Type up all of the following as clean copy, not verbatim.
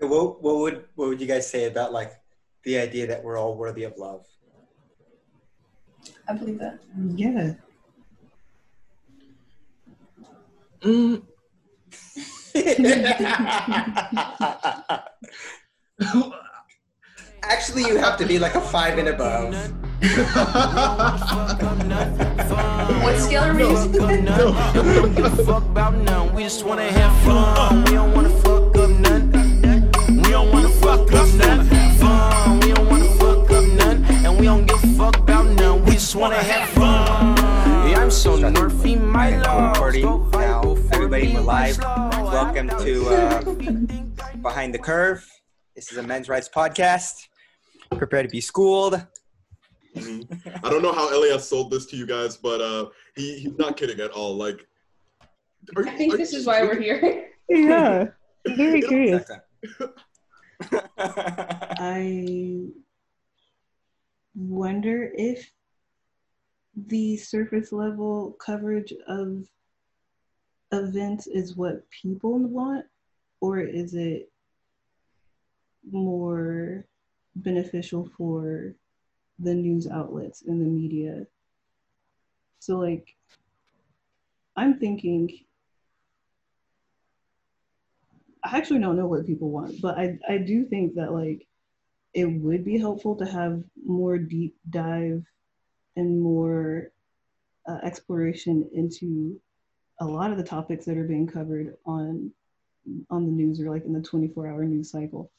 What would you guys say about like the idea that we're all worthy of love? I believe that. Yeah. Mm. Actually, you have to be like a 5 and above. What scale are we using? No. We don't give a fuck about none. We just want to have fun. We don't want to fuck up none. We don't want to fuck up none. Fun. We don't want to fuck up none. And we don't give a fuck about none. We just want to have fun. Yeah, I'm so nerfy, my love. Party. Now, everybody, we're live. Welcome to Behind the Curve. This is a men's rights podcast. Prepare to be schooled. Mm-hmm. I don't know how Elias sold this to you guys, but he's not kidding at all. Like, I think this is why we're here. Yeah, I'm very curious. I wonder if the surface level coverage of events is what people want, or is it more beneficial for the news outlets and the media? So like, I'm thinking, I actually don't know what people want, but I do think that like, it would be helpful to have more deep dive and more exploration into a lot of the topics that are being covered on the news or like in the 24-hour news cycle.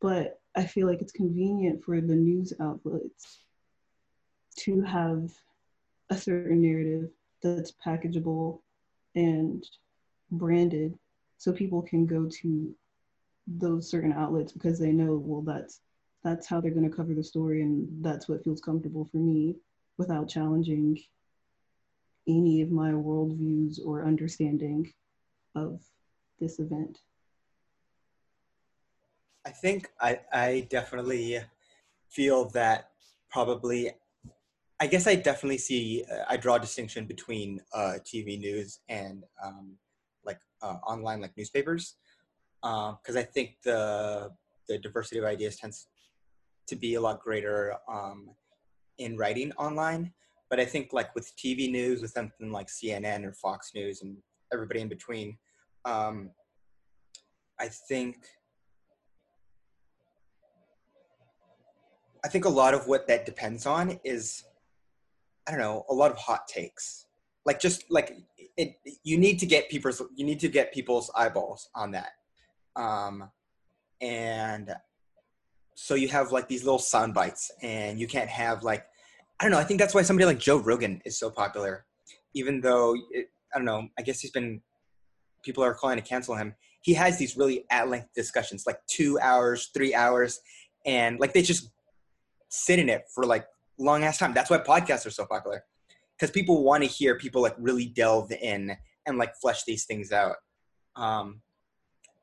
But I feel like it's convenient for the news outlets to have a certain narrative that's packageable and branded so people can go to those certain outlets because they know, well, that's how they're going to cover the story and that's what feels comfortable for me without challenging any of my worldviews or understanding of this event. I think I definitely feel that probably, I guess I definitely see, I draw a distinction between TV news and online like newspapers. Because I think the diversity of ideas tends to be a lot greater in writing online. But I think like with TV news, with something like CNN or Fox News and everybody in between, I think a lot of what that depends on is, I don't know, a lot of hot takes. Like just like you need to get people's eyeballs on that, and so you have like these little sound bites, and you can't have like, I don't know. I think that's why somebody like Joe Rogan is so popular, even though I don't know. I guess people are calling to cancel him. He has these really at-length discussions, like 2 hours, 3 hours, and like they just sit in it for like long ass time. That's why podcasts are so popular, because people want to hear people like really delve in and like flesh these things out.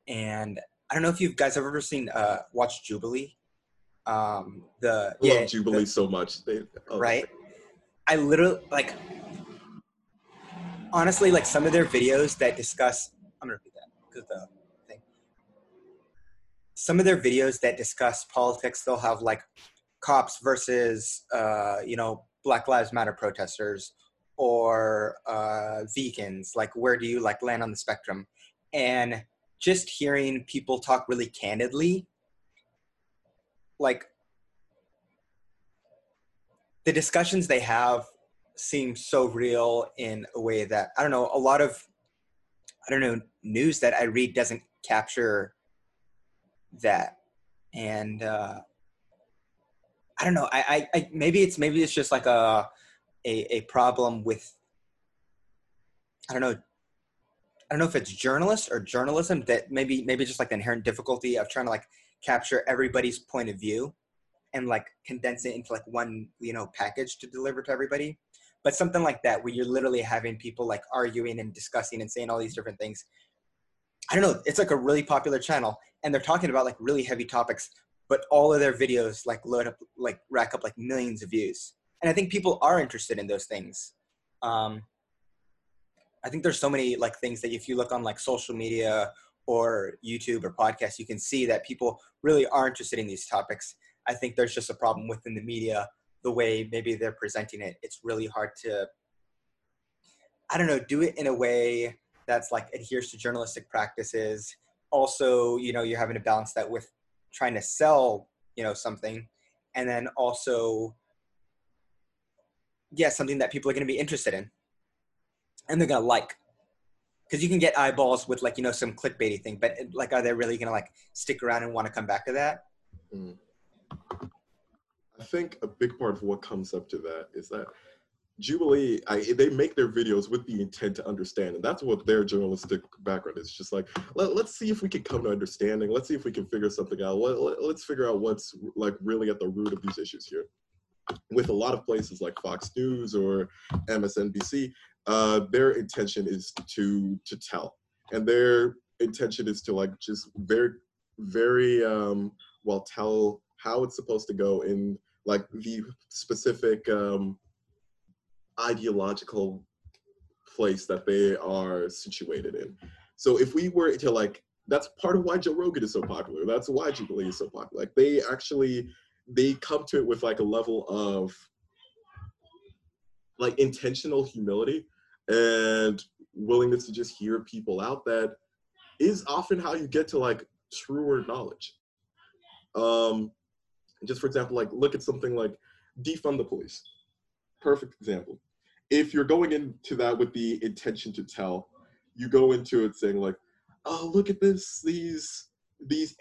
And I don't know if you guys have ever seen watched Jubilee. Love Jubilee so much. Right? I literally like, honestly, like some of their videos that discuss, I'm gonna repeat that because the thing. Some of their videos that discuss politics, they'll have like cops versus, Black Lives Matter protesters or vegans, like where do you like land on the spectrum? And just hearing people talk really candidly, like the discussions they have seem so real in a way that, I don't know, a lot of, news that I read doesn't capture that. And, I don't know. I maybe it's just like a problem with, I don't know if it's journalists or journalism that maybe just like the inherent difficulty of trying to like capture everybody's point of view and like condense it into like one, package to deliver to everybody. But something like that where you're literally having people like arguing and discussing and saying all these different things. I don't know. It's like a really popular channel and they're talking about like really heavy topics, but all of their videos like rack up like millions of views. And I think people are interested in those things. I think there's so many like things that if you look on like social media or YouTube or podcasts, you can see that people really are interested in these topics. I think there's just a problem within the media, the way maybe they're presenting it. It's really hard to, I don't know, do it in a way that's like adheres to journalistic practices. Also, you know, you're having to balance that with trying to sell, you know, something. And then also, yeah, something that people are going to be interested in and they're going to like. Because you can get eyeballs with, like, you know, some clickbaity thing, but like, are they really going to like stick around and want to come back to that? Mm. I think a big part of what comes up to that is that Jubilee, they make their videos with the intent to understand, and that's what their journalistic background is. Just like, let's see if we can come to understanding. Let's see if we can figure something out. Let's figure out what's like really at the root of these issues here. With a lot of places like Fox News or MSNBC, their intention is to tell, and their intention is to like just very well tell how it's supposed to go in like the specific ideological place that they are situated in. So if we were to like, that's part of why Joe Rogan is so popular. That's why Jubilee is so popular. Like they come to it with like a level of like intentional humility and willingness to just hear people out. That is often how you get to like truer knowledge. Just for example, like look at something like defund the police. Perfect example. If you're going into that with the intention to tell, you go into it saying like, oh, look at this, these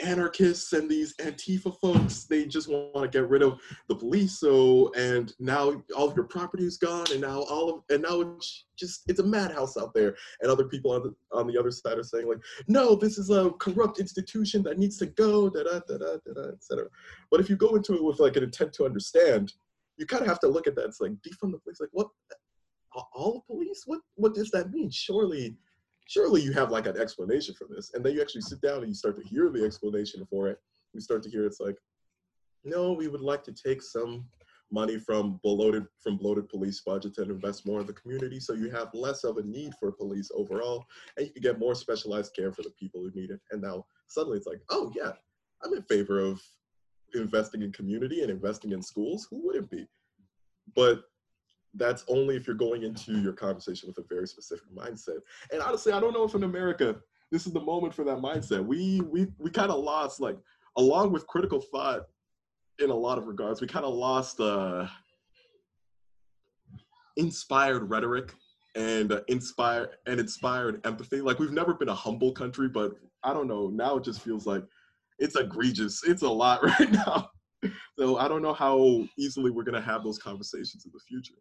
anarchists and these Antifa folks, they just want to get rid of the police. So, and now all of your property is gone, and now it's a madhouse out there. And other people on the other side are saying like, no, this is a corrupt institution that needs to go, etc. But if you go into it with like an intent to understand, you kind of have to look at that. It's like defund the police. Like, what? All the police? What does that mean? Surely you have like an explanation for this. And then you actually sit down and you start to hear the explanation for it. You start to hear it's like, no, we would like to take some money from bloated police budgets and invest more in the community, so you have less of a need for police overall, and you can get more specialized care for the people who need it. And now suddenly it's like, oh yeah, I'm in favor of investing in community and investing in schools. Who wouldn't be? But that's only if you're going into your conversation with a very specific mindset. And honestly, I don't know if in America, this is the moment for that mindset. We kind of lost, like, along with critical thought in a lot of regards, we kind of lost inspired rhetoric and inspired empathy. Like, we've never been a humble country, but I don't know, now it just feels like it's egregious. It's a lot right now. So I don't know how easily we're going to have those conversations in the future.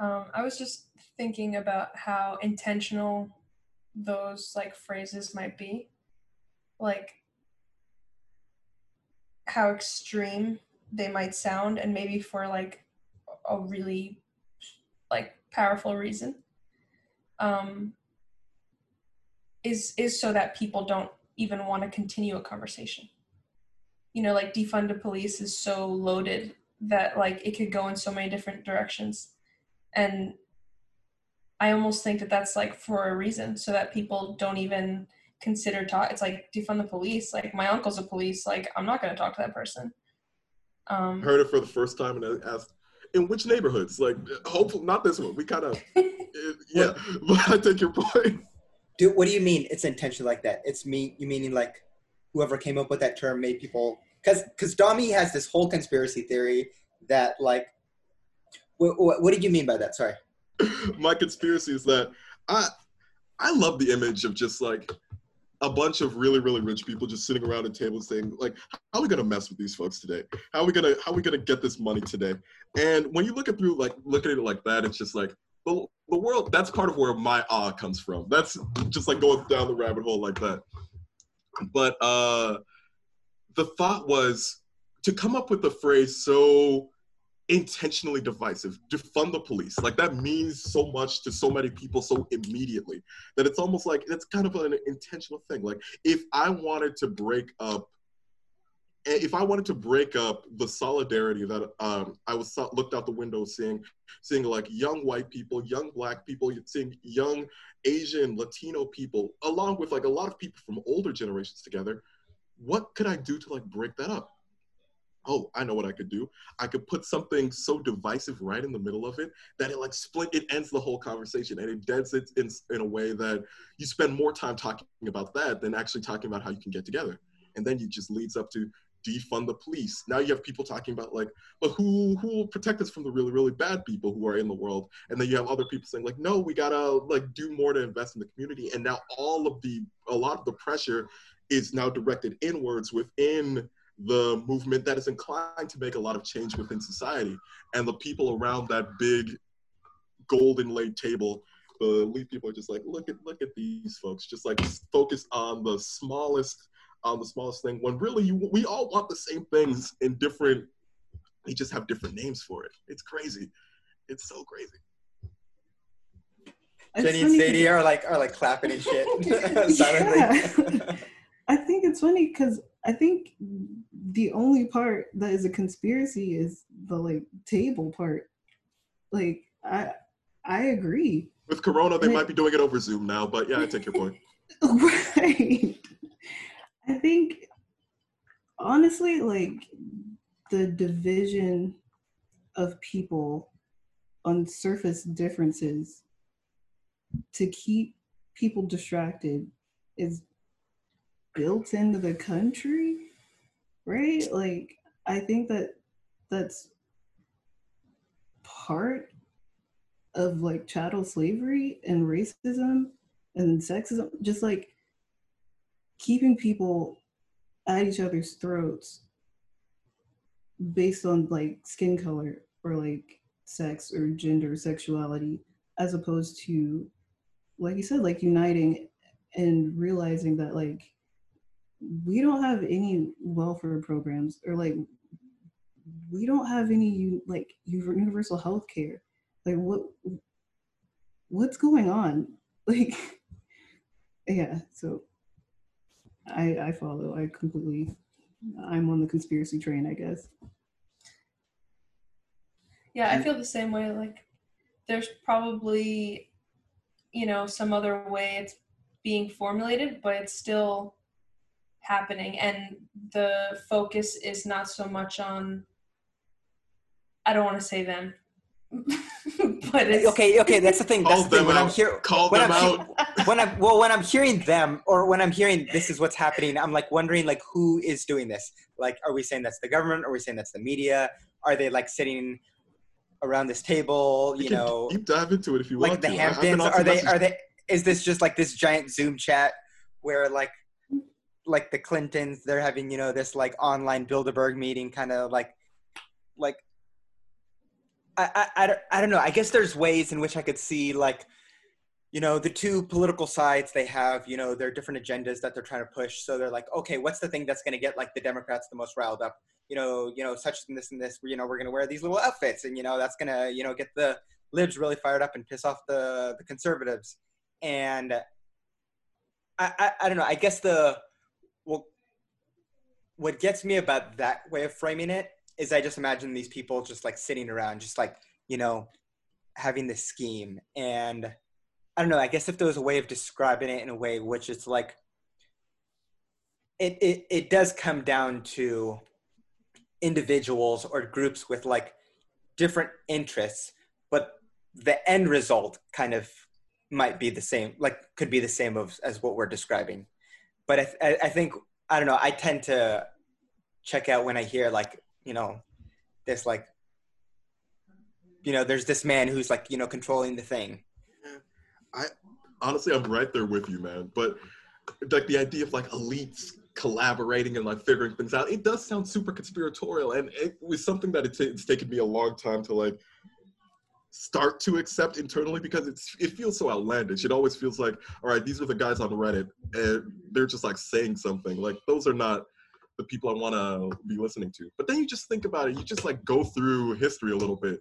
I was just thinking about how intentional those like phrases might be, like how extreme they might sound, and maybe for like a really like powerful reason is so that people don't even want to continue a conversation. You know, like defund the police is so loaded that like it could go in so many different directions. And I almost think that that's like for a reason, so that people don't even consider talk. It's like defund the police. Like my uncle's a police. Like I'm not going to talk to that person. Heard it for the first time and I asked, in which neighborhoods? Like, hopefully not this one. We kind of, yeah. But I take your point. Dude, what do you mean it's intentional like that? It's me. You meaning like whoever came up with that term made people? Because Domi has this whole conspiracy theory that like. What did you mean by that? Sorry. My conspiracy is that I love the image of just like a bunch of really, really rich people just sitting around a table saying like, how are we gonna mess with these folks today? How are we gonna get this money today? And when you look at it like that, it's just like the world. That's part of where my awe comes from. That's just like going down the rabbit hole like that. But the thought was to come up with the phrase so intentionally divisive, defund the police. Like that means so much to so many people so immediately that it's almost like it's kind of an intentional thing. Like if I wanted to break up if I wanted to break up the solidarity that I was looked out the window seeing like young white people, young black people, seeing young Asian, Latino people, along with like a lot of people from older generations together, what could I do to like break that up? Oh, I know what I could do. I could put something so divisive right in the middle of it that it like it ends the whole conversation, and it ends it in a way that you spend more time talking about that than actually talking about how you can get together. And then it just leads up to defund the police. Now you have people talking about like, but who will protect us from the really, really bad people who are in the world? And then you have other people saying like, no, we gotta like do more to invest in the community. And now a lot of the pressure is now directed inwards within the movement that is inclined to make a lot of change within society. And the people around that big golden laid table, the elite people are just like, look at these folks, just like focus on the smallest thing, when really we all want the same things in different, they just have different names for it. It's crazy. It's so crazy. It's Jenny and Sadie are like clapping and shit. I think it's funny because I think the only part that is a conspiracy is the like table part. Like I agree. With Corona, they might be doing it over Zoom now, but yeah, I take your point. Right. I think, honestly, like, the division of people on surface differences to keep people distracted is built into the country, right? Like, I think that's part of, like, chattel slavery and racism and sexism, just, like, keeping people at each other's throats based on like skin color or like sex or gender or sexuality, as opposed to, like you said, like uniting and realizing that like we don't have any welfare programs, or like we don't have any like universal health care. Like what's going on? Like, yeah, so I follow. I completely, I'm on the conspiracy train, I guess. Yeah, I feel the same way. Like, there's probably, you know, some other way it's being formulated, but it's still happening. And the focus is not so much on, I don't want to say them. But okay, that's the thing. That's the thing. When out. I'm here, call when them I'm, out. When I'm hearing them, or when I'm hearing this is what's happening, I'm like wondering like who is doing this. Like, are we saying that's the government? Are we saying that's the media? Are they like sitting around this table? You know, deep dive into it if you like want. Like the Hamptons. Are they? Is this just like this giant Zoom chat where like the Clintons, they're having, you know, this like online Bilderberg meeting, kind of like. I don't know. I guess there's ways in which I could see, like, you know, the two political sides, they have, you know, their different agendas that they're trying to push. So they're like, okay, what's the thing that's going to get like the Democrats the most riled up? You know, such and this, you know, we're going to wear these little outfits, and, you know, that's going to, you know, get the libs really fired up and piss off the conservatives. And I don't know. I guess what gets me about that way of framing it is I just imagine these people just like sitting around, just like, you know, having this scheme. And I don't know, I guess if there was a way of describing it in a way which it's like, it does come down to individuals or groups with like different interests, but the end result kind of might be the same, like could be the same as what we're describing. But I think, I don't know, I tend to check out when I hear like, you know, this like, you know, there's this man who's like, you know, controlling the thing. I honestly, I'm right there with you, man. But like the idea of like elites collaborating and like figuring things out, it does sound super conspiratorial. And it was something that it's taken me a long time to like start to accept internally, because it feels so outlandish. It always feels like, all right, these are the guys on Reddit and they're just like saying something. Like those are not the people I want to be listening to. But then you just think about it, you just like go through history a little bit,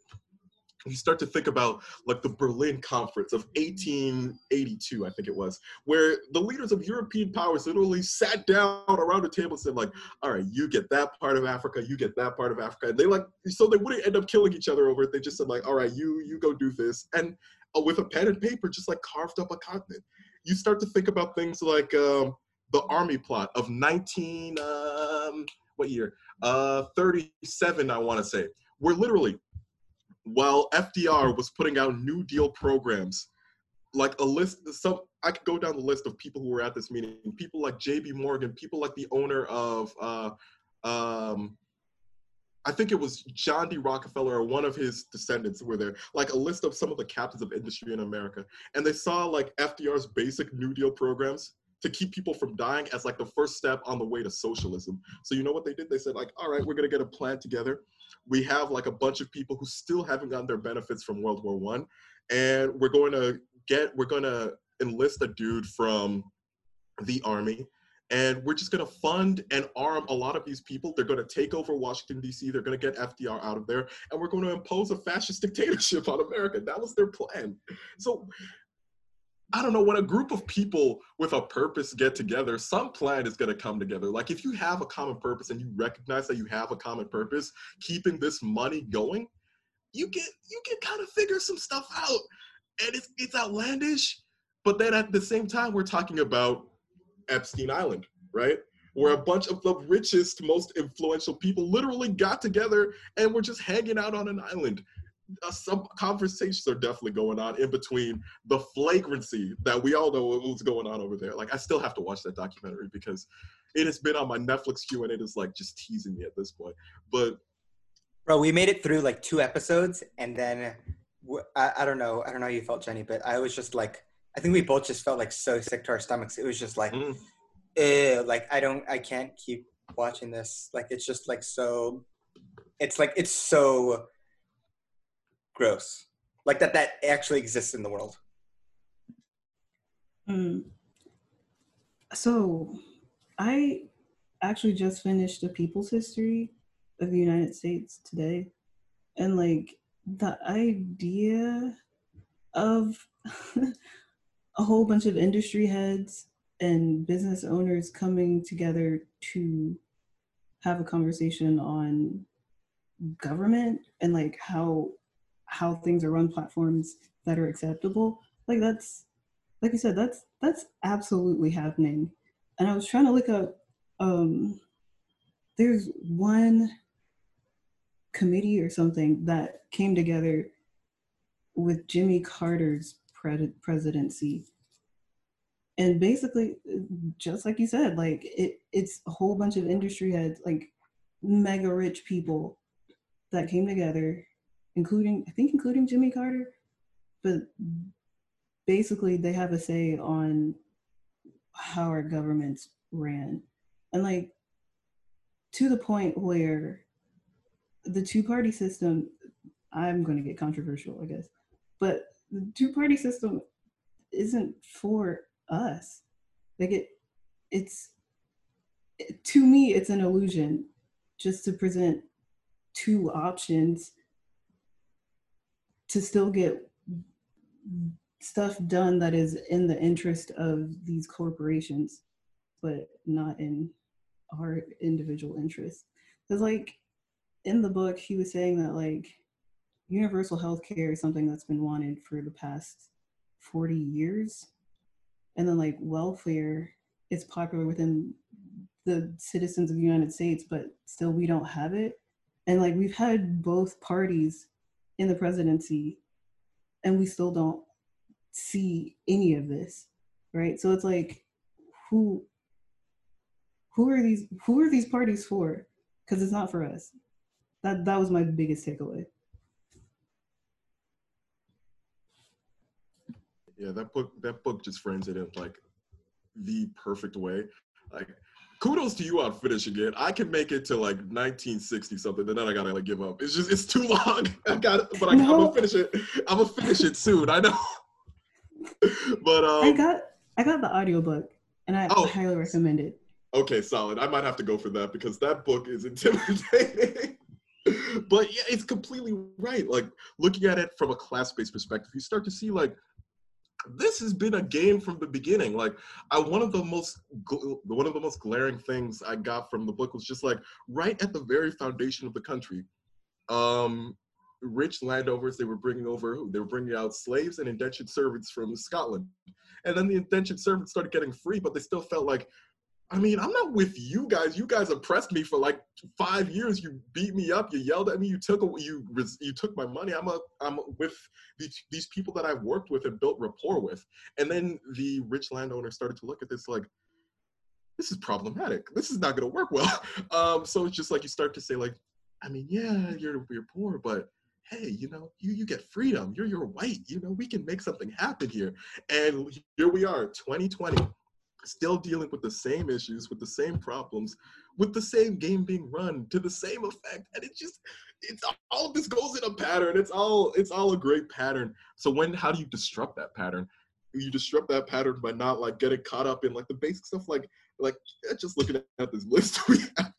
you start to think about like the Berlin Conference of 1882, I think it was, where the leaders of European powers literally sat down around a table and said like, all right, you get that part of Africa, you get that part of Africa. And they like, so they wouldn't end up killing each other over it. They just said like, all right, you go do this. And with a pen and paper, just like carved up a continent. You start to think about things like the army plot of 37, I want to say, where literally, while FDR was putting out New Deal programs, like a list, I could go down the list of people who were at this meeting, people like J.B. Morgan, people like the owner of, I think it was John D. Rockefeller or one of his descendants were there, like a list of some of the captains of industry in America. And they saw like FDR's basic New Deal programs to keep people from dying as like the first step on the way to socialism. So you know what they did? They said like, all right, we're gonna get a plan together. We have like a bunch of people who still haven't gotten their benefits from World War I. And we're gonna enlist a dude from the army. And we're just gonna fund and arm a lot of these people. They're gonna take over Washington, D.C. They're gonna get FDR out of there. And we're gonna impose a fascist dictatorship on America. That was their plan. So, I don't know, when a group of people with a purpose get together, some plan is gonna come together. Like if you have a common purpose and you recognize that you have a common purpose, keeping this money going, you can kind of figure some stuff out. And it's outlandish, but then at the same time, we're talking about Epstein Island, right? Where a bunch of the richest, most influential people literally got together and were just hanging out on an island. Some conversations are definitely going on in between the flagrancy that we all know what's going on over there. Like, I still have to watch that documentary because it has been on my Netflix queue and it is like just teasing me at this point. But bro, we made it through like 2 episodes and then I don't know how you felt, Jenny, but I was just like, I think we both just felt like so sick to our stomachs. It was just like, ew, like I can't keep watching this. Like it's just like so, it's like it's so gross, like that actually exists in the world. So I actually just finished the People's History of the United States today, and like the idea of a whole bunch of industry heads and business owners coming together to have a conversation on government and like how things are run, platforms that are acceptable. Like that's, like you said, that's absolutely happening. And I was trying to look up, there's one committee or something that came together with Jimmy Carter's presidency. And basically, just like you said, like it's a whole bunch of industry heads, like mega rich people that came together, including Jimmy Carter, but basically they have a say on how our governments ran. And like, to the point where the two-party system, I'm gonna get controversial, I guess, but the two-party system isn't for us. Like to me, it's an illusion just to present two options to still get stuff done that is in the interest of these corporations, but not in our individual interest. Because like in the book, he was saying that like universal healthcare is something that's been wanted for the past 40 years. And then like welfare is popular within the citizens of the United States, but still we don't have it. And like we've had both parties in the presidency and we still don't see any of this, right? So it's like who are these parties for? Because it's not for us. That was my biggest takeaway. Yeah, that book just frames it in like the perfect way. Like, kudos to you on finishing it. I can make it to like 1960 something, and then I gotta like give up. It's just, it's too long. I'm gonna finish it. I'm gonna finish it soon. I know. But I got the audiobook, and I highly recommend it. Okay, solid. I might have to go for that because that book is intimidating. But yeah, it's completely right. Like, looking at it from a class-based perspective, you start to see, like, this has been a game from the beginning. Like, one of the most glaring things I got from the book was just, like, right at the very foundation of the country, rich landowners, they were bringing out slaves and indentured servants from Scotland. And then the indentured servants started getting free, but they still felt like, I mean, I'm not with you guys. You guys oppressed me for like 5 years. You beat me up. You yelled at me. You took my money. I'm with these people that I've worked with and built rapport with. And then the rich landowner started to look at this like, this is problematic. This is not going to work well. So it's just like you start to say like, I mean, yeah, you're poor, but hey, you know, you get freedom. You're white. You know, we can make something happen here. And here we are, 2020. Still dealing with the same issues, with the same problems, with the same game being run to the same effect. And it's all this goes in a pattern. It's all a great pattern. So how do you disrupt that pattern? You disrupt that pattern by not like getting caught up in like the basic stuff. Like just looking at this list,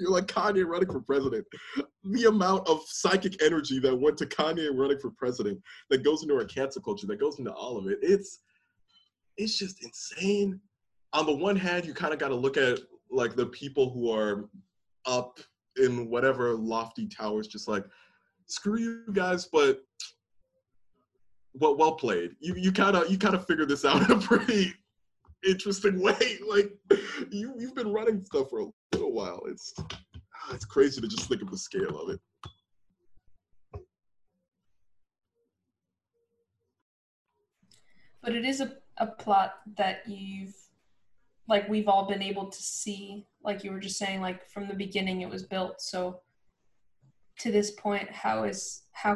you're like Kanye running for president. The amount of psychic energy that went to Kanye running for president, that goes into our cancel culture, that goes into all of it. It's just insane. On the one hand, you kind of got to look at like the people who are up in whatever lofty towers, just like, screw you guys, but well played. You kind of figure this out in a pretty interesting way. Like you've been running stuff for a little while. It's crazy to just think of the scale of it. But it is a plot that you've, like, we've all been able to see, like you were just saying, like from the beginning it was built. So to this point, how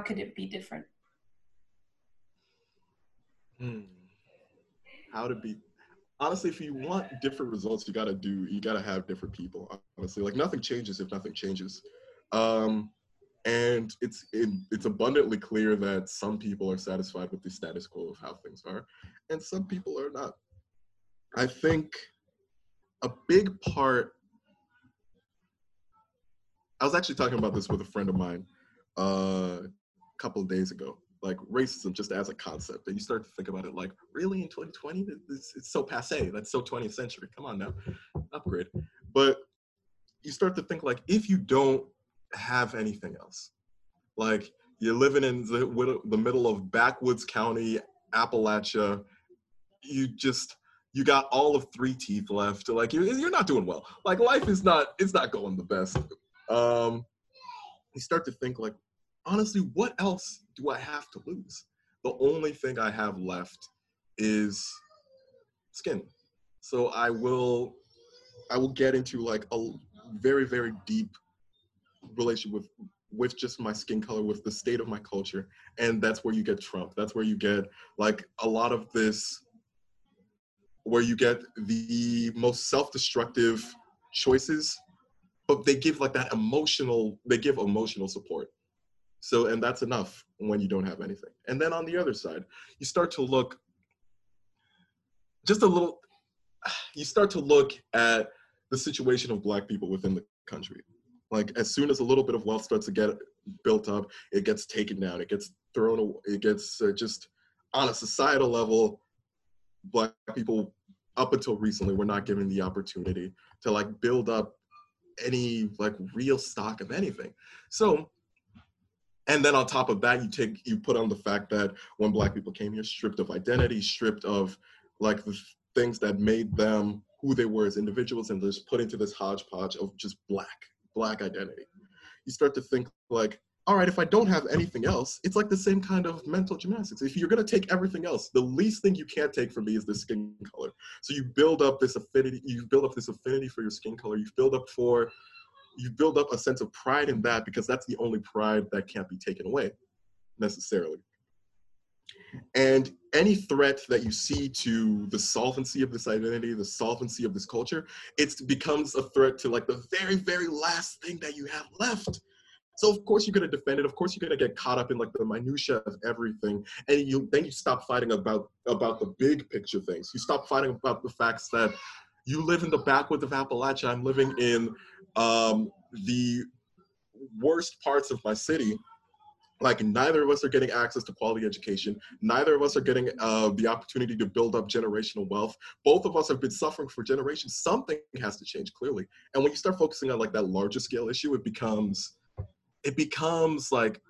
could it be different? Honestly, if you want different results, you gotta have different people. Honestly, like nothing changes if nothing changes. And it's abundantly clear that some people are satisfied with the status quo of how things are, and some people are not. I think a big part, I was actually talking about this with a friend of mine a couple of days ago, like racism just as a concept. And you start to think about it like, really in 2020? It's so passé. That's so 20th century. Come on now, upgrade. But you start to think like, if you don't have anything else, like you're living in the middle of backwoods county, Appalachia, you got all of 3 teeth left. Like you're not doing well. Like life is not going the best. You start to think like, honestly, what else do I have to lose? The only thing I have left is skin. So I will get into like a very, very deep relationship with just my skin color, with the state of my culture. And that's where you get Trump. That's where you get like a lot of this, where you get the most self-destructive choices, but they give like that emotional support. So, and that's enough when you don't have anything. And then on the other side, you start to look at the situation of Black people within the country. Like as soon as a little bit of wealth starts to get built up, it gets taken down, it gets thrown away, it gets just on a societal level, Black people up until recently were not given the opportunity to like build up any like real stock of anything. So, and then on top of that, you put on the fact that when Black people came here, stripped of identity, stripped of like the things that made them who they were as individuals, and just put into this hodgepodge of just black identity. You start to think like, all right, if I don't have anything else, it's like the same kind of mental gymnastics. If you're going to take everything else, the least thing you can't take from me is the skin color. So you build up this affinity. You build up this affinity for your skin color. You build up a sense of pride in that, because that's the only pride that can't be taken away necessarily. And any threat that you see to the solvency of this identity, the solvency of this culture, it becomes a threat to like the very, very last thing that you have left. So of course you're going to defend it. Of course you're going to get caught up in like the minutia of everything. And then you stop fighting about the big picture things. You stop fighting about the facts that you live in the backwoods of Appalachia. I'm living in the worst parts of my city, like neither of us are getting access to quality education. Neither of us are getting the opportunity to build up generational wealth. Both of us have been suffering for generations. Something has to change, clearly. And when you start focusing on like that larger scale issue, it becomes like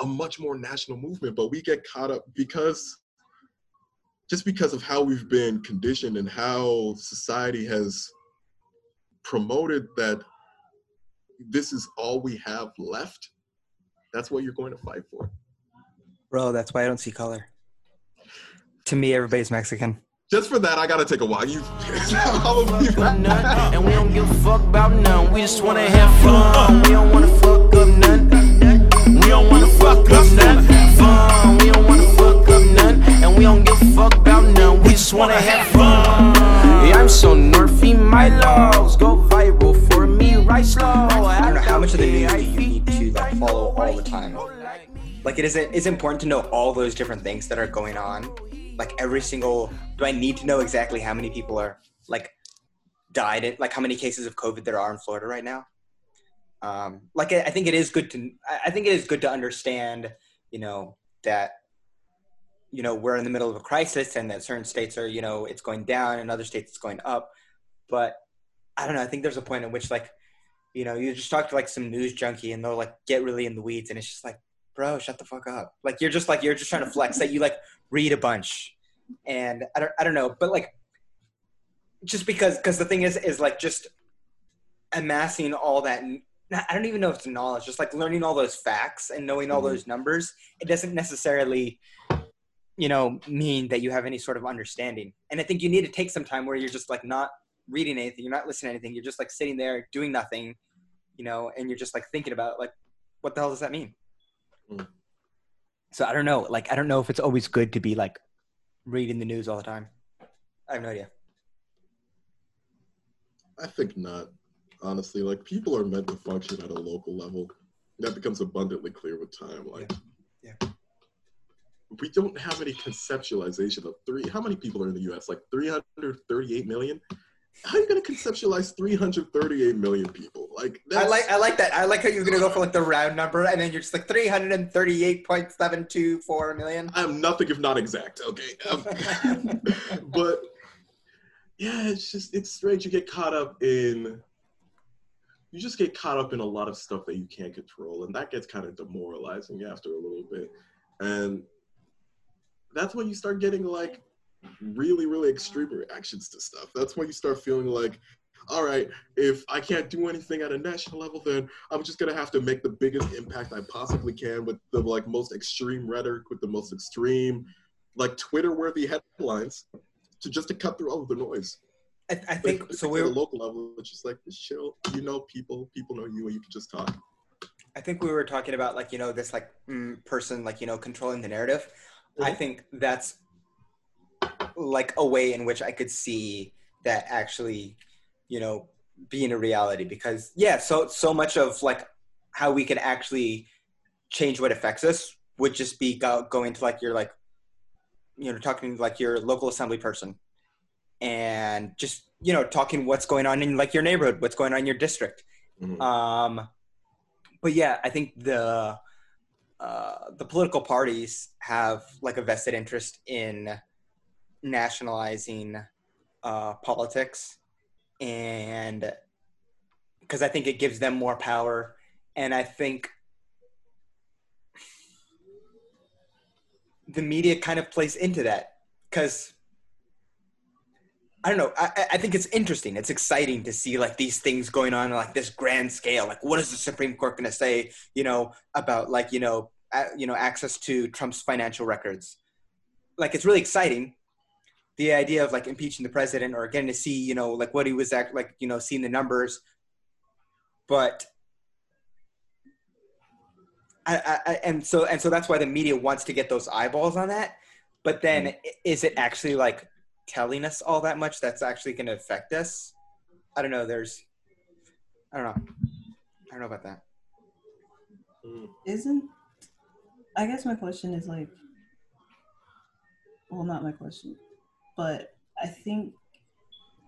a much more national movement. But we get caught up because of how we've been conditioned and how society has promoted that this is all we have left. That's what you're going to fight for. Bro, that's why I don't see color. To me, everybody's Mexican. Just for that, I gotta take a walk. And we don't give a fuck about none. We just wanna have fun. We don't wanna fuck up none. We don't wanna fuck up none. Fun. We don't wanna fuck up none. And we don't give a fuck about none. We just wanna have fun. Yeah, I'm so nerfy, my laws go viral for me, right slow. I don't know how much of the news do you need to like follow all the time. Like it's important to know all those different things that are going on. Like every single, do I need to know exactly how many people are like died, like how many cases of COVID there are in Florida right now? Like I think it is good to, understand, you know, that, you know, we're in the middle of a crisis and that certain states are, you know, it's going down and other states it's going up. But I don't know, I think there's a point in which like, you know, you just talk to like some news junkie and they'll like get really in the weeds and it's just like, bro, shut the fuck up. Like, you're just trying to flex that you like read a bunch. And I don't know, but like, just because the thing is like just amassing all that. I don't even know if it's knowledge, just like learning all those facts and knowing all those numbers. It doesn't necessarily, you know, mean that you have any sort of understanding. And I think you need to take some time where you're just like not reading anything. You're not listening to anything. You're just like sitting there doing nothing, you know, and you're just like thinking about like, what the hell does that mean? So I don't know. Like, I don't know if it's always good to be like reading the news all the time. I have no idea. I think not. Honestly, like people are meant to function at a local level. That becomes abundantly clear with time. Like, yeah. We don't have any conceptualization of how many people are in the U.S.? Like 338 million? How are you going to conceptualize 338 million people? Like that's, I like that. I like how you're going to go for like the round number and then you're just like 338.724 million. I'm nothing if not exact, okay? But yeah, it's strange. You just get caught up in a lot of stuff that you can't control, and that gets kind of demoralizing after a little bit. And that's when you start getting like really, really extreme reactions to stuff. That's when you start feeling like, all right, if I can't do anything at a national level, then I'm just going to have to make the biggest impact I possibly can with the like most extreme rhetoric, with the most extreme, like Twitter-worthy headlines to cut through all of the noise. I think so. We're at a local level, which is like this chill, you know, people know you and you can just talk. I think we were talking about like, you know, this like person, like, you know, controlling the narrative. Mm-hmm. I think that's like a way in which I could see that actually, you know, being a reality because yeah, so much of like how we can actually change what affects us would just be going to like your like, you know, talking to like your local assembly person and just, you know, talking what's going on in like your neighborhood, what's going on in your district. Mm-hmm. But yeah, I think the political parties have like a vested interest in nationalizing politics, and because I think it gives them more power. And I think the media kind of plays into that because I don't know, I think it's interesting, it's exciting to see like these things going on like this grand scale, like what is the Supreme Court going to say, you know, about like, you know, access to Trump's financial records. Like it's really exciting, the idea of like impeaching the president or getting to see, you know, like what he was like, you know, seeing the numbers. But and so that's why the media wants to get those eyeballs on that. But then is it actually like telling us all that much that's actually going to affect us? I don't know. I don't know about that. I guess my question is like, well, not my question. But I think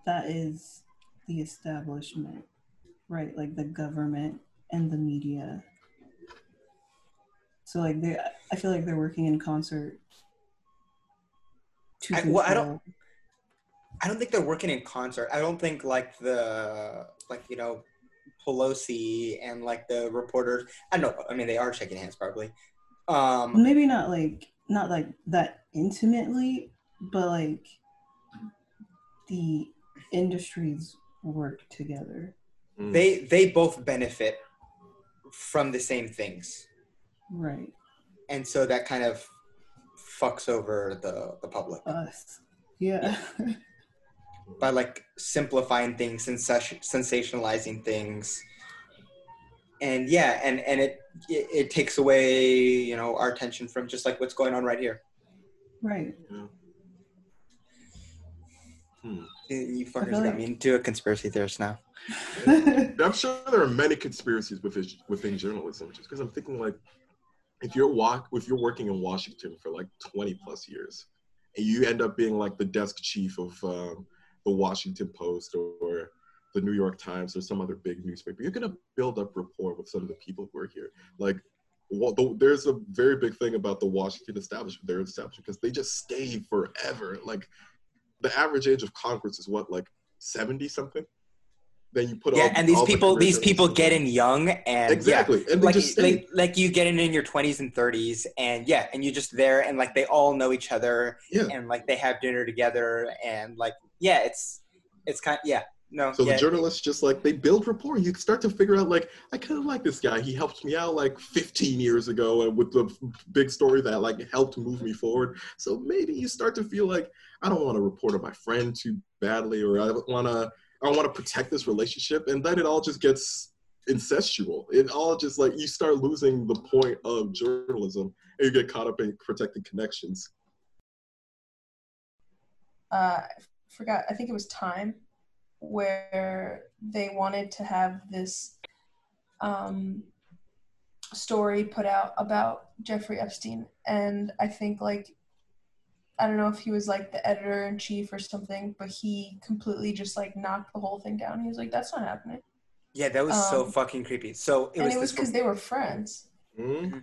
that is the establishment, right? Like the government and the media. So like I feel like they're working in concert. I don't think they're working in concert. I don't think like Pelosi and like the reporters. I don't know. I mean, they are shaking hands probably. Maybe not like that intimately, but like the industries work together. Mm. They both benefit from the same things. Right. And so that kind of fucks over the public. Us. Yeah. By like simplifying things, sensationalizing things. And yeah, and it takes away, our attention from just like what's going on right here. Right. Hmm. You fuckers got me into a conspiracy theorist now. I'm sure there are many conspiracies within journalism, just because I'm thinking like if you're working in Washington for like 20 plus years and you end up being like the desk chief of the Washington Post or the New York Times or some other big newspaper, you're going to build up rapport with some of the people who are here. Like there's a very big thing about the Washington establishment, their establishment, because they just stay forever. Like the average age of Congress is what, like 70 something? Then you put all, and these people get in young and exactly, yeah, and like you get in your 20s and 30s, and yeah, and you're just there, and like they all know each other, yeah, and like they have dinner together, and like yeah, it's kind of, yeah, no. So yeah, the journalists just like they build rapport. You start to figure out like I kind of like this guy. He helped me out like 15 years ago and with the big story that like helped move me forward. So maybe you start to feel like I don't want to report on my friend too badly, or I want to protect this relationship, and then it all just gets incestual. It all just like you start losing the point of journalism, and you get caught up in protecting connections. I think it was Time, where they wanted to have this story put out about Jeffrey Epstein, and I think like, I don't know if he was like the editor in chief or something, but he completely just like knocked the whole thing down. He was like, "That's not happening." Yeah, that was so fucking creepy. So it was because they were friends. Mm-hmm.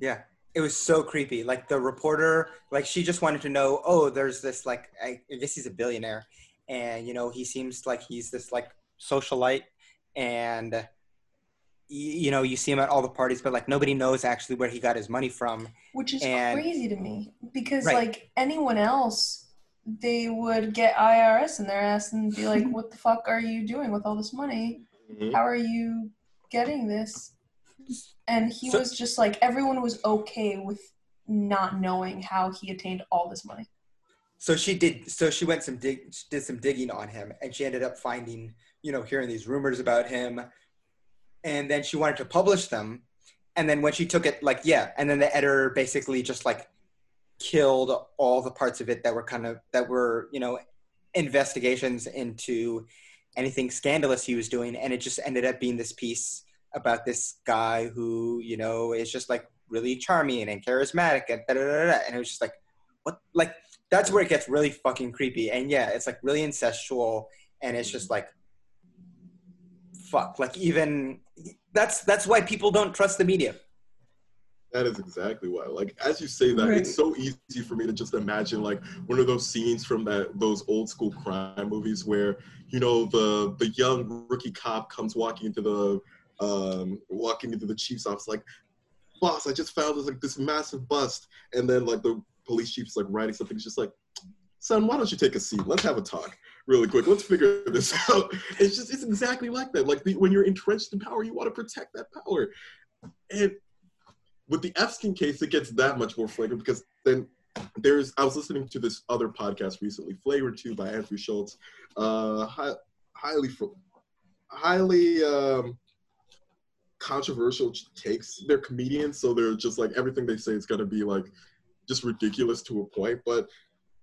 Yeah, it was so creepy. Like the reporter, like she just wanted to know. Oh, there's this like I guess he's a billionaire, and he seems like he's this like socialite, and you see him at all the parties, but like nobody knows actually where he got his money from, which is crazy to me because right, like anyone else they would get IRS in their ass and be like what the fuck are you doing with all this money, how are you getting this, and he was just like everyone was okay with not knowing how he attained all this money. So she did some digging on him, and she ended up finding hearing these rumors about him. And then she wanted to publish them. And then when she took it, like, yeah. And then the editor basically just like killed all the parts of it that were investigations into anything scandalous he was doing. And it just ended up being this piece about this guy who, is just like really charming and charismatic and da da da da. And it was just like, what? Like, that's where it gets really fucking creepy. And yeah, it's like really incestual. And it's just like, fuck, like even that's why people don't trust the media. That is exactly why, like as you say that, right, it's so easy for me to just imagine like one of those scenes from those old school crime movies where the young rookie cop comes walking into the chief's office like, boss, I just found this like this massive bust, and then like the police chief's like writing something, he's just like, son, why don't you take a seat, let's have a talk really quick, let's figure this out. It's just, it's exactly like that. Like when you're entrenched in power, you want to protect that power. And with the Epstein case, it gets that much more flagrant because then I was listening to this other podcast recently, Flavor 2 by Andrew Schultz, highly controversial takes. They're comedians, so they're just like, everything they say is going to be like, just ridiculous to a point, but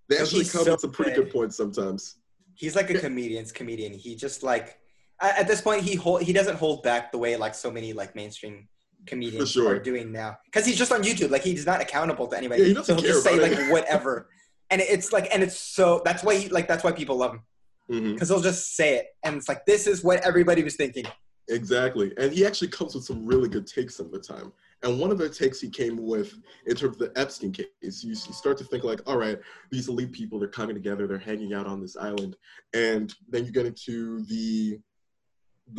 they actually come to some pretty good points sometimes. He's like a comedian's comedian. He just like, at this point, he doesn't hold back the way like so many like mainstream comedians are doing now. Because he's just on YouTube. Like he's not accountable to anybody. Yeah, he doesn't care, just say like whatever. And it's like, and it's so, that's why people love him. Because he'll just say it. And it's like, this is what everybody was thinking. Exactly. And he actually comes with some really good takes some of the time. And one of the takes he came with in terms of the Epstein case, you start to think like, all right, these elite people, they're coming together, they're hanging out on this island. And then you get into the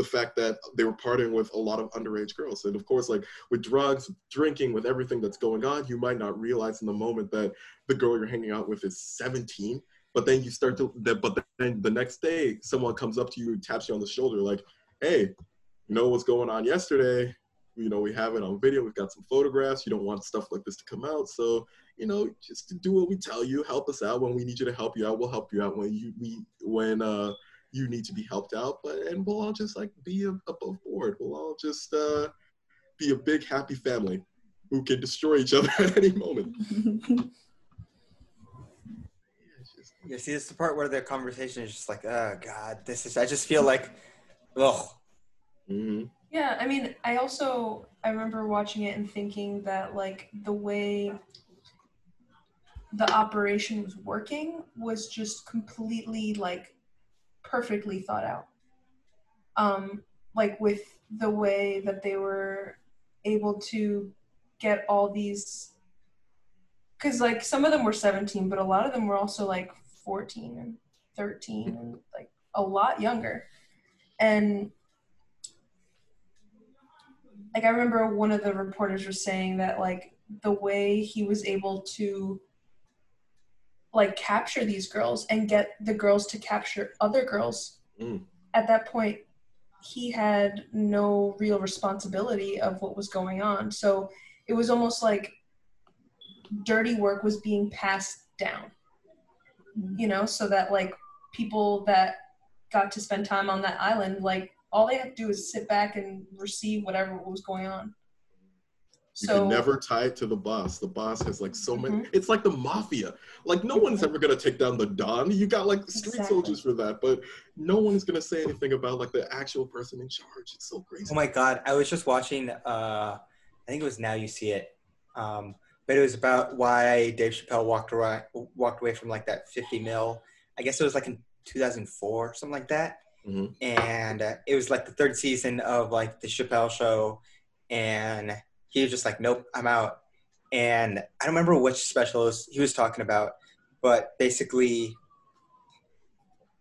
fact that they were partying with a lot of underage girls. And of course, like with drugs, drinking, with everything that's going on, you might not realize in the moment that the girl you're hanging out with is 17. But then you start to, but then the next day, someone comes up to you and taps you on the shoulder like, hey, you know what's going on yesterday? You know, we have it on video. We've got some photographs. You don't want stuff like this to come out. So, you know, just do what we tell you. Help us out when we need you to help you out. We'll help you out when you need to be helped out. And we'll all just like be above board. We'll all just be a big happy family who can destroy each other at any moment. Yeah, see, this is the part where the conversation is just like, oh God, this is, I just feel like, ugh. Mm-hmm. Yeah, I mean, I remember watching it and thinking that like the way the operation was working was just completely like perfectly thought out. Like with the way that they were able to get all these, because like some of them were 17, but a lot of them were also like 14 and 13 and like a lot younger. And like, I remember one of the reporters was saying that, like, the way he was able to, like, capture these girls and get the girls to capture other girls, at that point, he had no real responsibility of what was going on. So it was almost like dirty work was being passed down, you know, so that, like, people that got to spend time on that island, like, all they have to do is sit back and receive what was going on. You can never tie it to the boss. The boss has like so many, it's like the mafia. Like no one's ever gonna take down the Don. You got like street soldiers for that, but no one's gonna say anything about like the actual person in charge. It's so crazy. Oh my God, I was just watching, I think it was Now You See It, but it was about why Dave Chappelle walked away from like that 50 mil. I guess it was like in 2004, something like that. And it was like the third season of like the Chappelle Show, and he was just like, nope, I'm out. And I don't remember which specialist he was talking about, but basically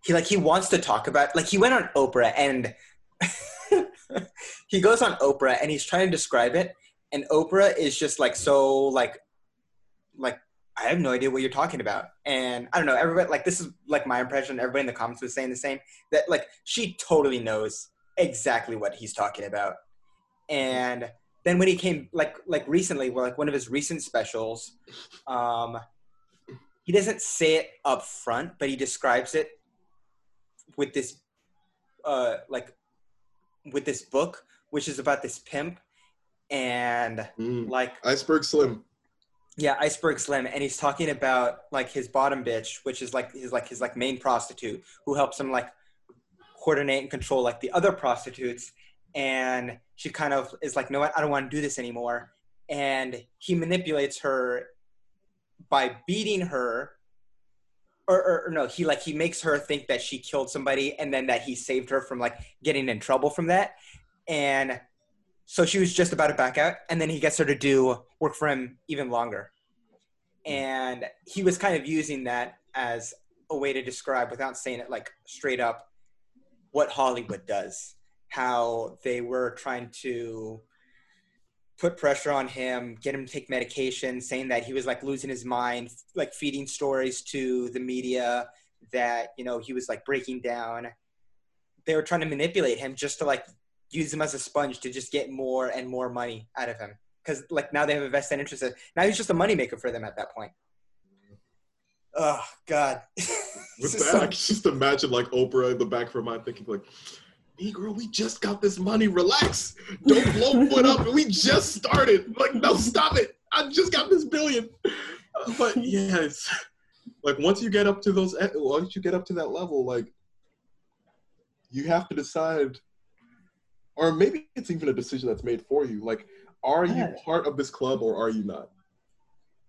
he wants to talk about, like, he went on Oprah and he goes on Oprah and he's trying to describe it, and Oprah is just like, so like I have no idea what you're talking about. And I don't know, everybody, like, this is like my impression. Everybody in the comments was saying the same, that like, she totally knows exactly what he's talking about. And then when he came, like recently, like one of his recent specials, he doesn't say it up front, but he describes it with this, with this book, which is about this pimp and like Iceberg Slim. Yeah, Iceberg Slim, and he's talking about like his bottom bitch, which is like his main prostitute who helps him like coordinate and control like the other prostitutes, and she kind of is like, no, I don't want to do this anymore, and he manipulates her by beating her, or no, he makes her think that she killed somebody, and then that he saved her from like getting in trouble from that, and so she was just about to back out, and then he gets her to do work for him even longer. And he was kind of using that as a way to describe, without saying it like straight up, what Hollywood does. How they were trying to put pressure on him, get him to take medication, saying that he was like losing his mind, like feeding stories to the media that, you know, he was like breaking down. They were trying to manipulate him just to like use him as a sponge to just get more and more money out of him. Because like now they have a vested interest. Now he's just a moneymaker for them at that point. Oh, God. With that, I can just imagine like Oprah in the back of her mind thinking like, Negro, we just got this money. Relax. Don't blow foot up. We just started. Like, no, stop it. I just got this billion. But yeah, it's like once you get up to that level, like you have to decide. Or maybe it's even a decision that's made for you. Like, are you part of this club or are you not?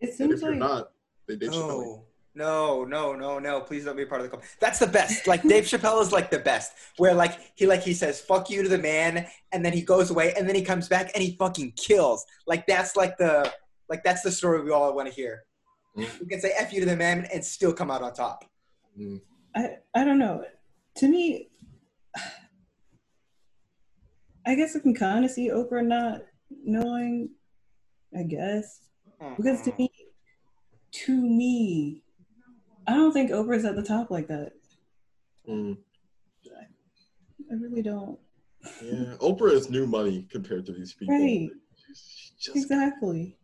It seems, and if you're not, they should know. No, please don't be a part of the club. That's the best. Like, Dave Chappelle is like the best, where like he says, fuck you to the man. And then he goes away and then he comes back and he fucking kills. Like, that's like the, that's the story we all want to hear. We can say F you to the man and still come out on top. I don't know. To me, I guess I can kind of see Oprah not knowing, I guess. Because to me, I don't think Oprah's at the top like that. I really don't. Yeah, Oprah is new money compared to these people. Right. She exactly.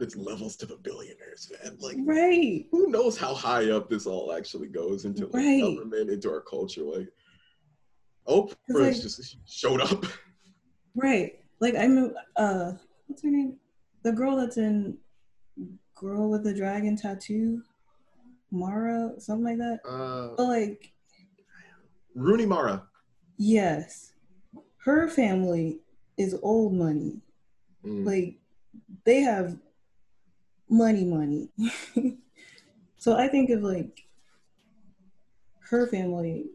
It's levels to the billionaires, man. Like, right. Who knows how high up this all actually goes into, like, right, government, into our culture. Like, Oprah just showed up. Right. Like, I mean, what's her name? The girl that's in Girl with the Dragon Tattoo, Mara, something like that. But like, Rooney Mara. Yes. Her family is old money. Like, they have money. So I think of like her family.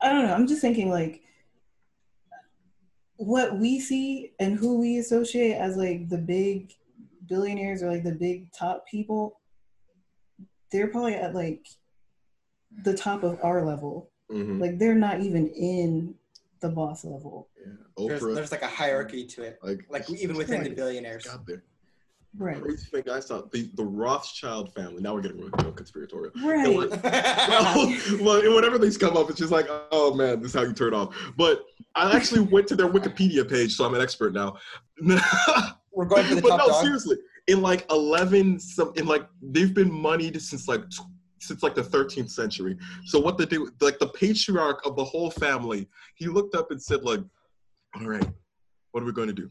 I don't know. I'm just thinking like what we see and who we associate as like the big billionaires or like the big top people, they're probably at like the top of our level. Like, they're not even in the boss level. Yeah. There's like a hierarchy to it, like even within the billionaires. Right. The crazy thing I saw, the Rothschild family. Now we're getting real conspiratorial. Right. Well, whenever these come up, it's just like, oh man, this is how you turn off. But I actually went to their Wikipedia page, so I'm an expert now. We're going to the top dog. Seriously, in like 11, they've been moneyed since like the 13th century. So what they do, like the patriarch of the whole family, he looked up and said, like, all right, what are we going to do?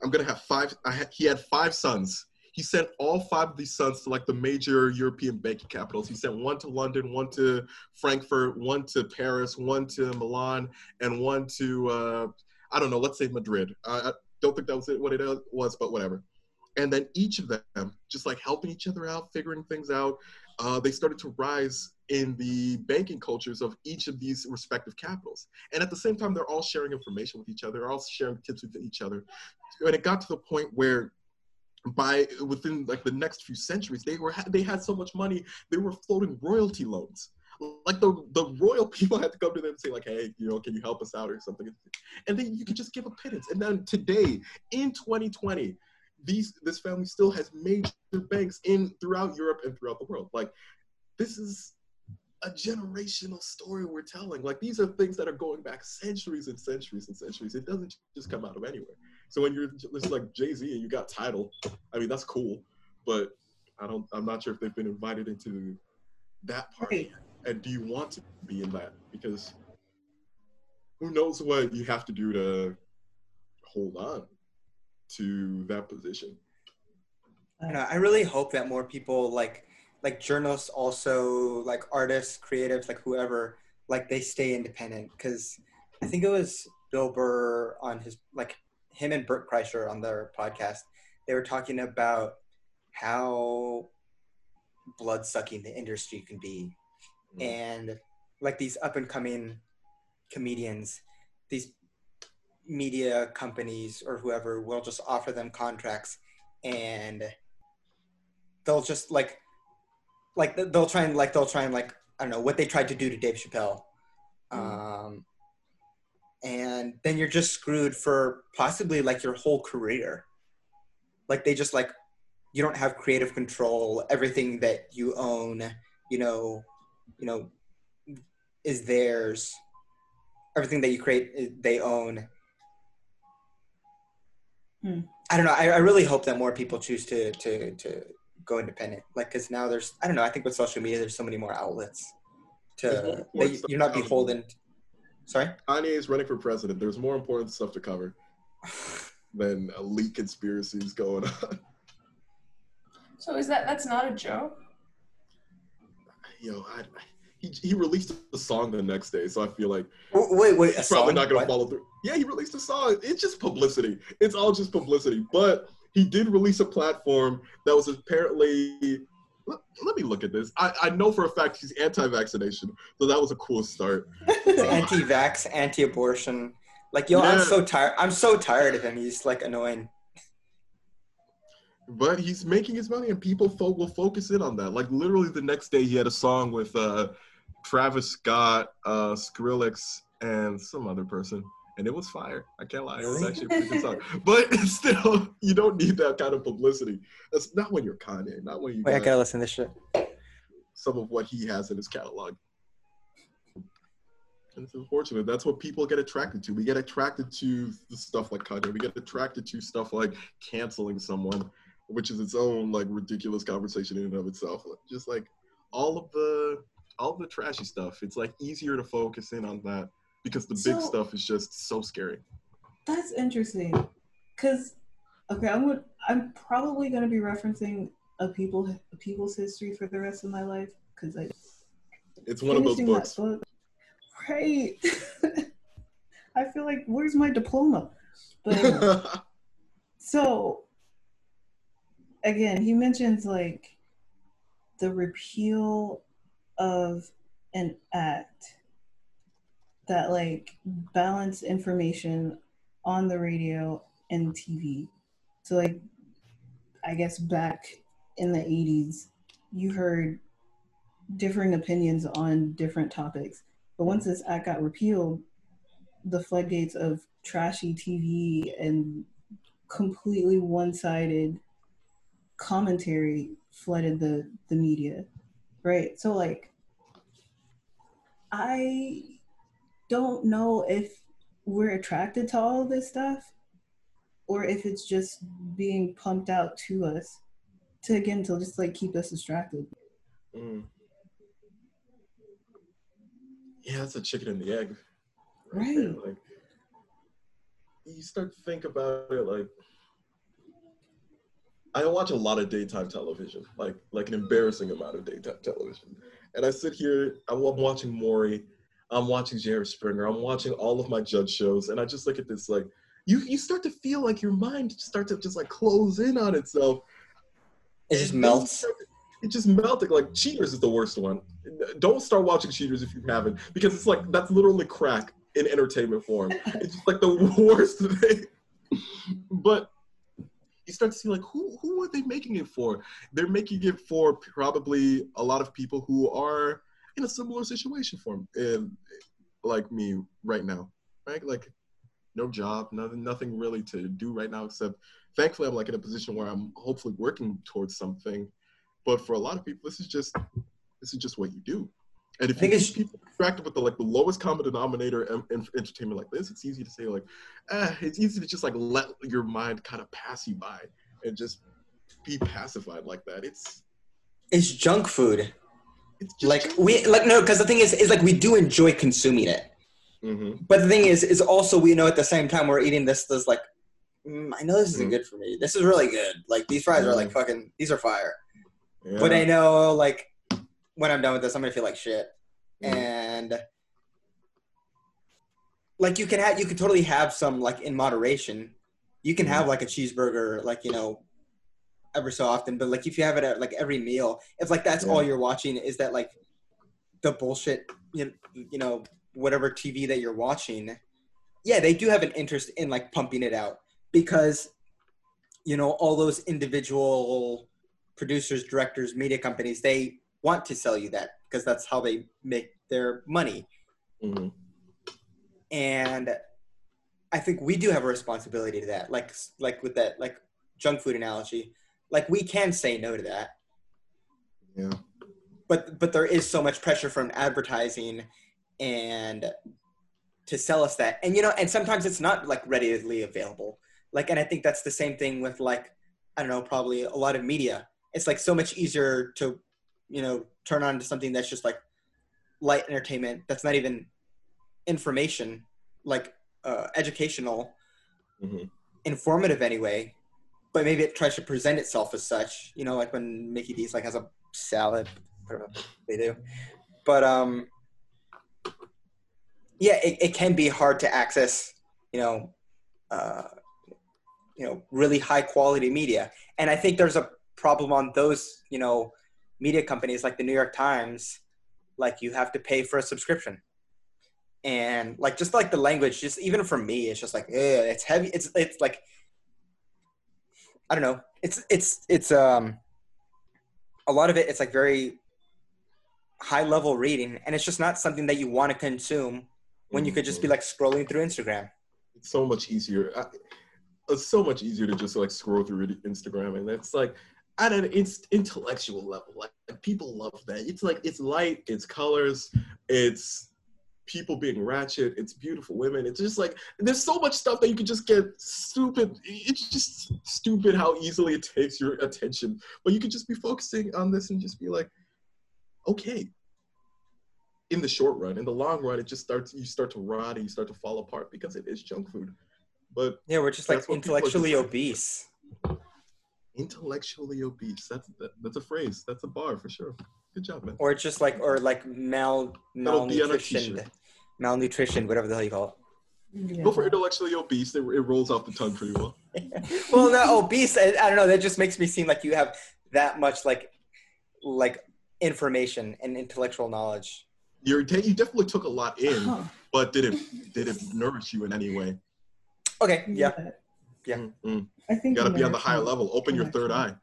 I'm going to have he had 5 sons. He sent all 5 of these sons to like the major European banking capitals. He sent one to London, one to Frankfurt, one to Paris, one to Milan, and one to, I don't know, let's say Madrid. I don't think that was what it was, but whatever. And then each of them just like helping each other out, figuring things out. They started to rise in the banking cultures of each of these respective capitals. And at the same time, they're all sharing information with each other. They're all sharing tips with each other. And it got to the point where within like the next few centuries, they had so much money, they were floating royalty loans. Like the royal people had to come to them and say like, hey, you know, can you help us out or something? And then you could just give a pittance. And then today in 2020, this family still has major banks throughout Europe and throughout the world. Like, this is a generational story we're telling. Like, these are things that are going back centuries and centuries and centuries. It doesn't just come out of anywhere. So when you're just like Jay-Z and you got Tidal, I mean, that's cool, but I'm not sure if they've been invited into that party. Right. And do you want to be in that? Because who knows what you have to do to hold on to that position. I really hope that more people like journalists, also like artists, creatives, like whoever, like they stay independent. Because I think it was Bill Burr on his, like him and Bert Kreischer on their podcast, they were talking about how blood-sucking the industry can be. And like these up-and-coming comedians, these media companies or whoever will just offer them contracts and they'll just like they'll try and I don't know what they tried to do to Dave Chappelle. And then you're just screwed for possibly like your whole career. Like they just like, you don't have creative control. Everything that you own, you know, is theirs. Everything that you create, they own. I don't know. I really hope that more people choose to go independent. Like, because now there's, I don't know, I think with social media, there's so many more outlets to, that you're not beholden. Sorry? Kanye is running for president. There's more important stuff to cover than elite conspiracies going on. So that's not a joke? Yo, he released a song the next day, so I feel like wait, he's probably not going to follow through. Yeah, he released a song. It's just publicity. It's all just publicity. But He did release a platform that was apparently, let me look at this. I know for a fact he's anti-vaccination, so that was a cool start. Anti-vax, anti-abortion. Like, yo, yeah. I'm so tired of him. He's, like, annoying. But he's making his money, and people will focus in on that. Like, literally the next day he had a song with Travis Scott, Skrillex, and some other person. And it was fire. I can't lie. It was actually a pretty good song. But still, you don't need that kind of publicity. That's not when you're Kanye. Not when you. Wait, I gotta listen to this shit. Some of what he has in his catalog. And it's unfortunate. That's what people get attracted to. We get attracted to stuff like Kanye. We get attracted to stuff like canceling someone, which is its own like ridiculous conversation in and of itself. Just like all of the trashy stuff. It's like easier to focus in on that. Because the big stuff is just so scary. That's interesting. Because, okay, I'm probably going to be referencing a people's history for the rest of my life. Because it's one of those books. Right. I feel like, where's my diploma? But, so, again, he mentions, like, the repeal of an act that like balance information on the radio and TV. So like, I guess back in the 80s, you heard differing opinions on different topics. But once this act got repealed, the floodgates of trashy TV and completely one-sided commentary flooded the media, right? So like, I don't know if we're attracted to all of this stuff or if it's just being pumped out to us to just like keep us distracted. Mm. Yeah, that's a chicken and the egg. Right. Like, you start to think about it like, I watch a lot of daytime television, like an embarrassing amount of daytime television. And I sit here, I'm watching Maury, I'm watching Jerry Springer, I'm watching all of my judge shows, and I just look at this like, you start to feel like your mind starts to just like close in on itself. It just melts. It just melted. Like Cheaters is the worst one. Don't start watching Cheaters if you haven't, because it's like, that's literally crack in entertainment form. It's just like the worst thing. But you start to see like, who are they making it for? They're making it for probably a lot of people who are in a similar situation for him, like me right now, right? Like no job, nothing really to do right now, except thankfully I'm like in a position where I'm hopefully working towards something. But for a lot of people, this is just what you do. And if you people distracted with the lowest common denominator in entertainment like this, it's easy to say like, it's easy to just like let your mind kind of pass you by and just be pacified like that. It's junk food. Like because the thing is like we do enjoy consuming it, mm-hmm. But the thing is also we know at the same time we're eating this like, I know this isn't good for me. This is really good. Like these fries are like fucking, these are fire. Yeah. But I know like when I'm done with this, I'm gonna feel like shit. Mm-hmm. And like you can totally have some like in moderation. You can have like a cheeseburger, like you know, ever so often, but like if you have it at like every meal, if like that's all you're watching is that like the bullshit, you know whatever TV that you're watching, they do have an interest in like pumping it out, because you know all those individual producers, directors, media companies, they want to sell you that because that's how they make their money. Mm-hmm. And I think we do have a responsibility to that, like with that like junk food analogy. Like we can say no to that, But there is so much pressure from advertising, and to sell us that, and you know, and sometimes it's not like readily available. Like, and I think that's the same thing with like, I don't know, probably a lot of media. It's like so much easier to, you know, turn on to something that's just like light entertainment that's not even information, like educational, informative anyway. But maybe it tries to present itself as such, you know, like when Mickey D's like has a salad, I don't know if they do. But it can be hard to access, you know, really high quality media. And I think there's a problem on those, media companies like the New York Times, like you have to pay for a subscription. And like, just like the language, just even for me, it's just like, it's heavy. It's like, I don't know. It's a lot of it. It's like very high level reading. And it's just not something that you want to consume when you could just be like scrolling through Instagram. It's so much easier. It's so much easier to just like scroll through Instagram. And that's like at an intellectual level, like people love that. It's like, it's light, it's colors, it's people being ratchet, it's beautiful women. It's just like, there's so much stuff that you can just get stupid. It's just stupid how easily it takes your attention, but you could just be focusing on this and just be like, okay. In the short run, in the long run, it just starts, you start to rot and you start to fall apart because it is junk food. But yeah, we're just like intellectually obese. Intellectually obese. That's a phrase. That's a bar for sure. Good job, man. Or just like, or like malnutrition, whatever the hell you call it. Yeah. Go for intellectually obese. It rolls off the tongue pretty well. Well, no, obese. I don't know. That just makes me seem like you have that much like information and intellectual knowledge. You definitely took a lot in, but did it nourish you in any way? Okay. Yeah. Yeah. Mm-hmm. I think you gotta be on the higher level. Open your third eye.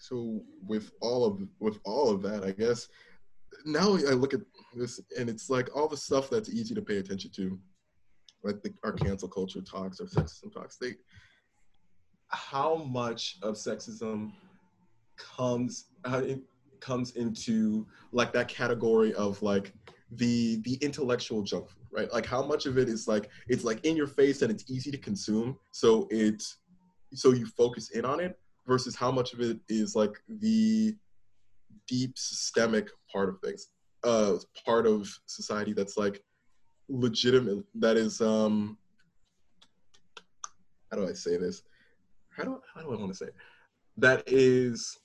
So with all of that, I guess now I look at this and it's like all the stuff that's easy to pay attention to, like our cancel culture talks or sexism talks, how much of sexism comes into like that category of like the intellectual junk food, right? Like how much of it is like, it's like in your face and it's easy to consume. So you focus in on it versus how much of it is like the deep systemic part of things, part of society that's like, legitimate, that is that is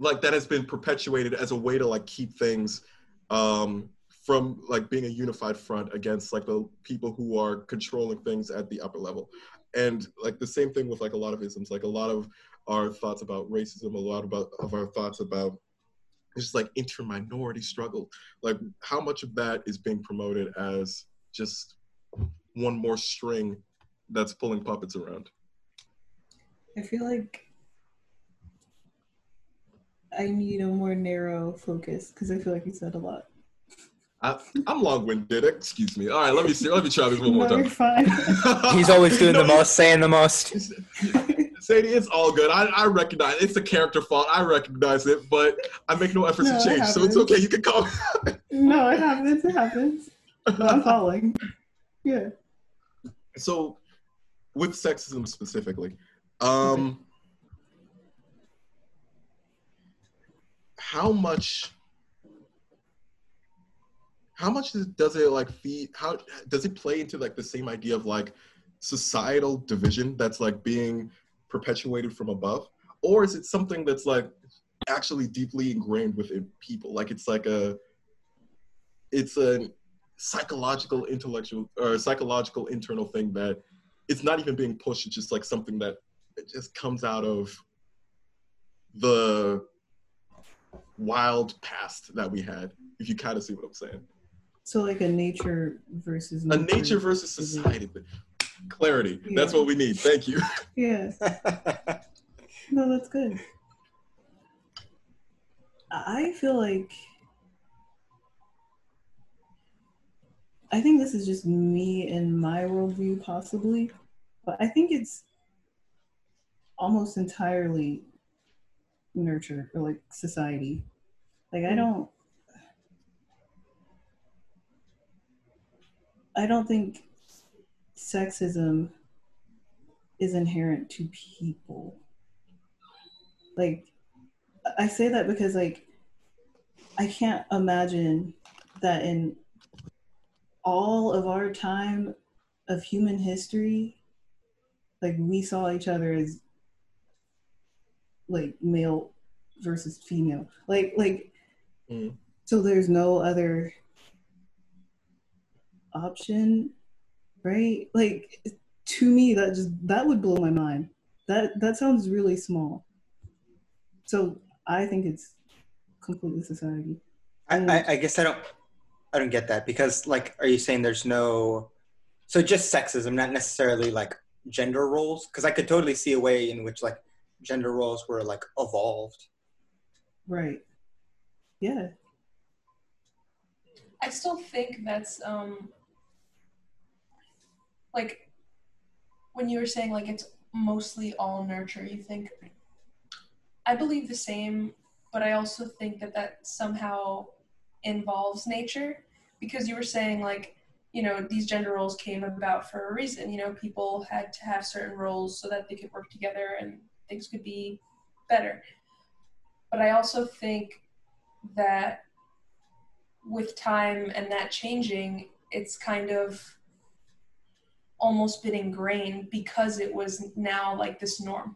like that has been perpetuated as a way to like keep things from like being a unified front against like the people who are controlling things at the upper level. And like the same thing with like a lot of isms, like a lot of our thoughts about racism, a lot of our thoughts about just like inter-minority struggle, like how much of that is being promoted as just one more string that's pulling puppets around? I feel like I need a more narrow focus because I feel like you said a lot. I'm long-winded, excuse me. All right, let me try this one more time. He's always doing the most, saying the most. Sadie, it's all good. I recognize it's a character fault. I recognize it, but I make no efforts to change. So it's okay. You can call me. No, it happens. It happens. I'm falling. Yeah. So with sexism specifically, how much does it like feed? How does it play into like the same idea of like societal division that's like being perpetuated from above, or is it something that's like actually deeply ingrained within people? Like it's like a psychological, intellectual, or psychological internal thing that it's not even being pushed. It's just like something that it just comes out of the wild past that we had. If you kind of see what I'm saying. So like a nature versus society thing. Clarity. Yeah. That's what we need. Thank you. Yeah. No, that's good. I feel like, I think this is just me and my worldview possibly, but I think it's almost entirely nurture or like society. Like I don't think sexism is inherent to people. Like, I say that because, like, I can't imagine that in all of our time of human history, like, we saw each other as, like, male versus female. So there's no other option, right? Like, to me, that would blow my mind. That sounds really small. So I think it's completely society. I guess I don't get that, because are you saying there's no, so just sexism, not necessarily gender roles? Because I could totally see a way in which gender roles were evolved. Right. Yeah. I still think that's when you were saying it's mostly all nurture, you think, I believe the same, but I also think that somehow involves nature, because you were saying these gender roles came about for a reason. People had to have certain roles so that they could work together and things could be better. But I also think that with time and that changing, it's kind of almost been ingrained because it was now this norm.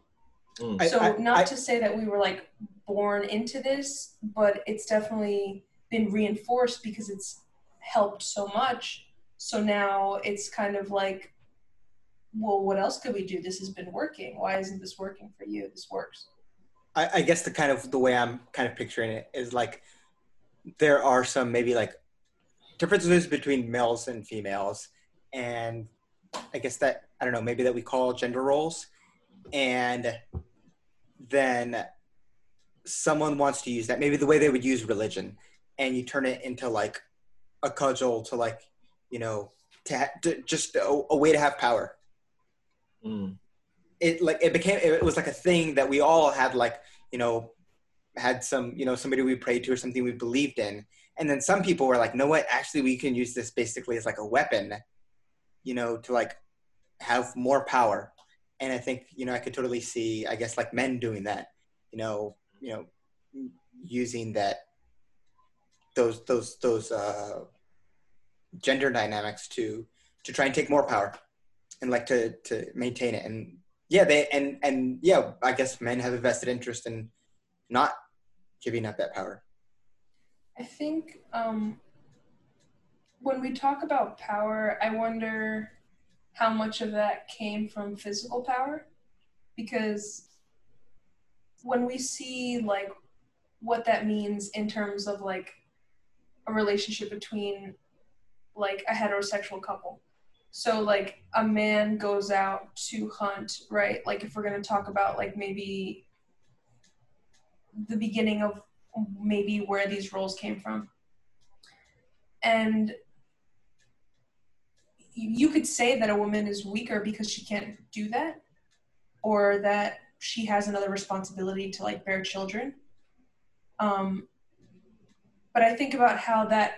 So not to say that we were born into this, but it's definitely been reinforced because it's helped so much. So now it's kind of well, what else could we do? This has been working. Why isn't this working for you? This works. I guess the way I'm kind of picturing it is there are some maybe differences between males and females, and I guess that, I don't know, maybe that we call gender roles, and then someone wants to use that, maybe the way they would use religion, and you turn it into a cudgel to just a way to have power. It was a thing that we all had, had some, somebody we prayed to or something we believed in. And then some people were no, what, actually we can use this basically as a weapon, to have more power. And I think, I could totally see, I guess, men doing that, using that, those gender dynamics to try and take more power and to maintain it. And yeah, I guess men have a vested interest in not giving up that power. I think when we talk about power, I wonder how much of that came from physical power, because when we see what that means in terms of a relationship between a heterosexual couple. So a man goes out to hunt, right? If we're going to talk about maybe the beginning of maybe where these roles came from. And you could say that a woman is weaker because she can't do that, or that she has another responsibility to bear children. But I think about how that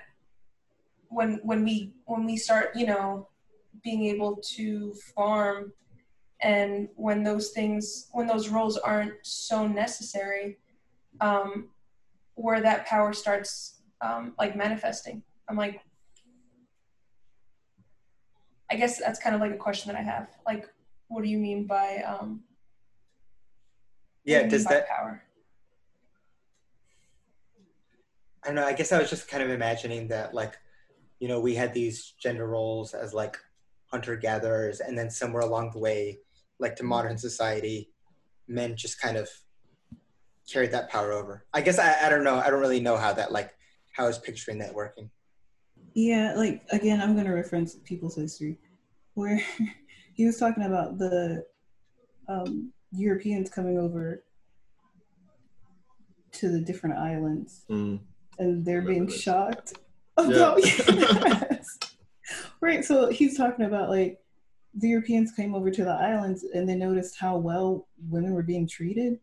when we start, being able to farm, and when those roles aren't so necessary, where that power starts manifesting. I guess that's kind of a question that I have. What do you mean by does that power? I don't know, I guess I was just kind of imagining that we had these gender roles as hunter-gatherers, and then somewhere along the way, to modern society, men just kind of carried that power over. I guess I don't know, I don't really know how that how I was picturing that working. Yeah, again, I'm going to reference People's History, where he was talking about the Europeans coming over to the different islands, and they're being shocked about Right, so he's talking about the Europeans came over to the islands and they noticed how well women were being treated,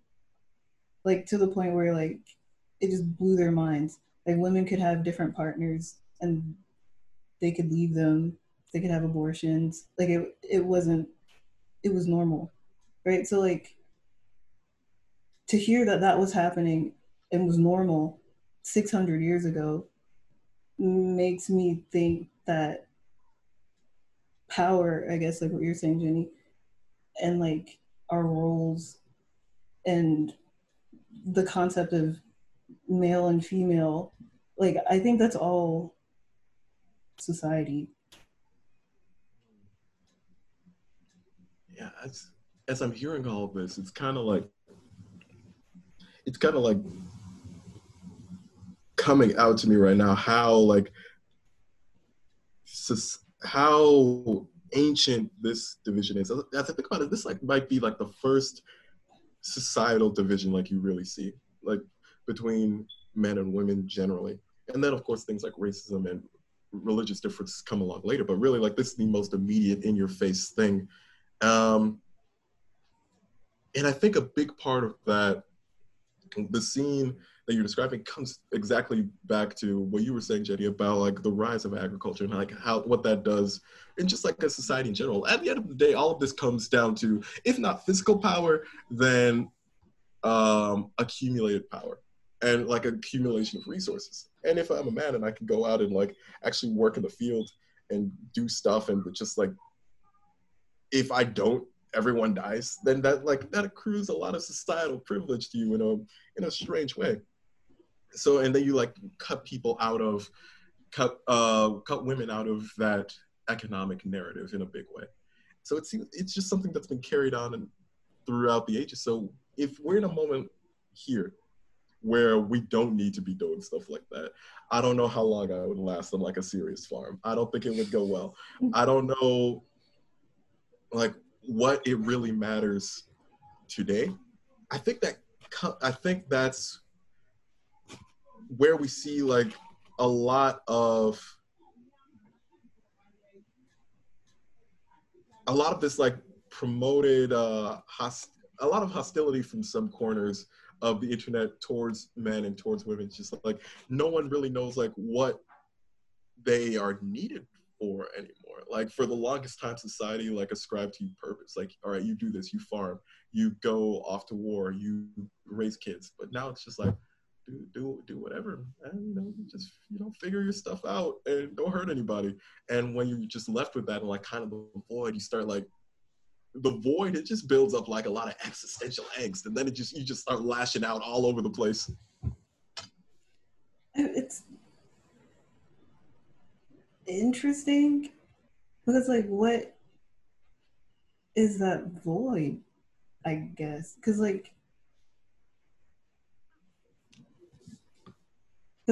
to the point where it just blew their minds. Women could have different partners and they could leave them, they could have abortions, it was normal, right? So to hear that was happening and was normal 600 years ago makes me think that power, I guess, what you're saying, Jenny, and our roles and the concept of male and female, like, I think that's all society. Yeah, as I'm hearing all of this, it's kind of like coming out to me right now how like how ancient this division is. As I think about it, this like might be like the first societal division like you really see, like between men and women generally. And then of course things like racism and religious differences come along later, but really like this is the most immediate in your face thing. And I think a big part of that, the scene that you're describing, comes exactly back to what you were saying, Jenny, about like the rise of agriculture and like how, what that does, and just like a society in general. At the end of the day, all of this comes down to, if not physical power, then accumulated power and like accumulation of resources. And if I'm a man and I can go out and like actually work in the field and do stuff, and just like, if I don't, everyone dies, then that like that accrues a lot of societal privilege to you in a strange way. So, and then you like cut women out of that economic narrative in a big way. So it seems it's just something that's been carried on throughout the ages. So if we're in a moment here where we don't need to be doing stuff like that, I don't know how long I would last on like a serious farm. I don't think it would go well. I don't know like what it really matters today. I think that's where we see like a lot of this like promoted a lot of hostility from some corners of the internet towards men and towards women. It's just like no one really knows like what they are needed for anymore. Like for the longest time, society like ascribed to you purpose. Like, all right, you do this, you farm, you go off to war, you raise kids. But now it's just like, do whatever, and you know, figure your stuff out and don't hurt anybody. And when you're just left with that and like kind of the void, you start like the void. It just builds up like a lot of existential angst, and then it just you start lashing out all over the place. It's interesting because like what is that void, I guess, because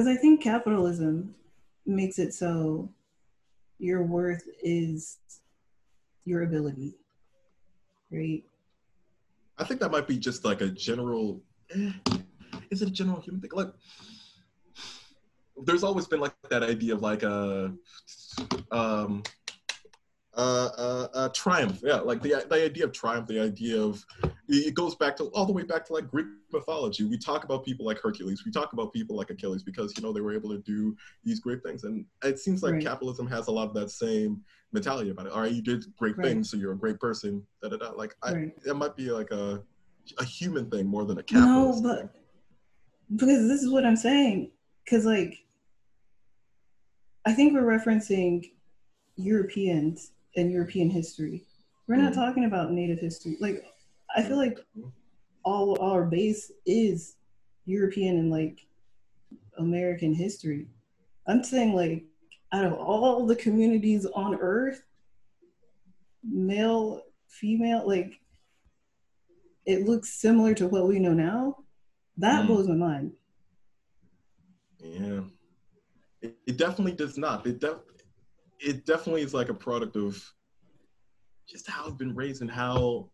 I think capitalism makes it so your worth is your ability, right? I think that might be just like a general, is it a general human thing? Like there's always been like that idea of like a triumph, yeah, like the idea of triumph, the idea of, it goes back to all the way back to like Greek mythology. We talk about people like Hercules, we talk about people like Achilles because you know they were able to do these great things, and it seems like capitalism has a lot of that same mentality about it. All right, you did great things, so you're a great person. Like that might be like a human thing more than a capitalist thing. Because this is what I'm saying. Because, like, I think we're referencing Europeans and European history. We're not talking about Native history. Like, I feel like all our base is European and, like, American history. I'm saying, like, out of all the communities on Earth, male, female, like, it looks similar to what we know now. That blows my mind. Yeah, it definitely does not. It definitely is like a product of just how I've been raised and how,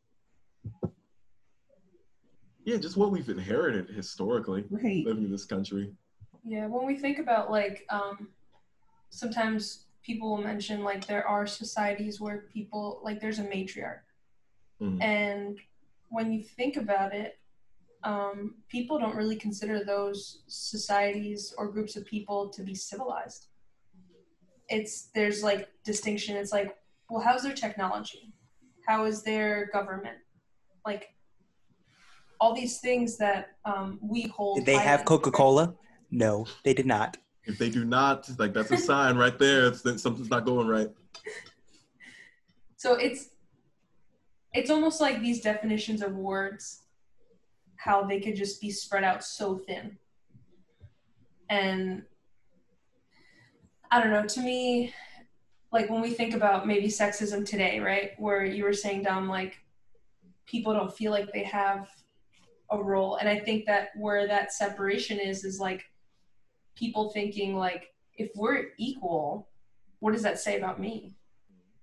yeah, just what we've inherited historically living in this country. Yeah, when we think about like, sometimes people will mention like there are societies where people, like there's a matriarch. And when you think about it, people don't really consider those societies or groups of people to be civilized. There's like distinction. It's like, well, how's their technology? How is their government? Like all these things that we hold. Did they have Coca-Cola? No, they did not. If they do not, like that's a sign right there. It's that something's not going right. So it's almost like these definitions of words how they could just be spread out so thin. And I don't know, to me, like when we think about maybe sexism today, right, where you were saying, Dom, like people don't feel like they have a role. And I think that where that separation is like people thinking like, if we're equal, what does that say about me?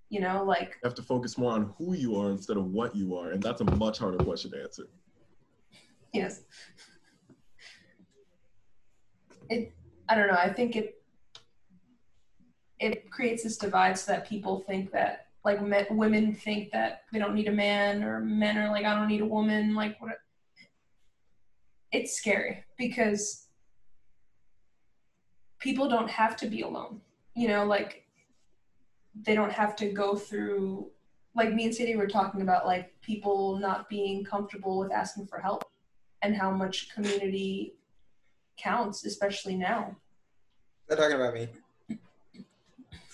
You know, like, you have to focus more on who you are instead of what you are. And that's a much harder question to answer. Yes. I don't know. I think it creates this divide so that people think that, like, women think that they don't need a man, or men are like, I don't need a woman. Like, what? It's scary because people don't have to be alone. You know, like, they don't have to go through, like me and Sadie were talking about, like people not being comfortable with asking for help and how much community counts, especially now. They're talking about me.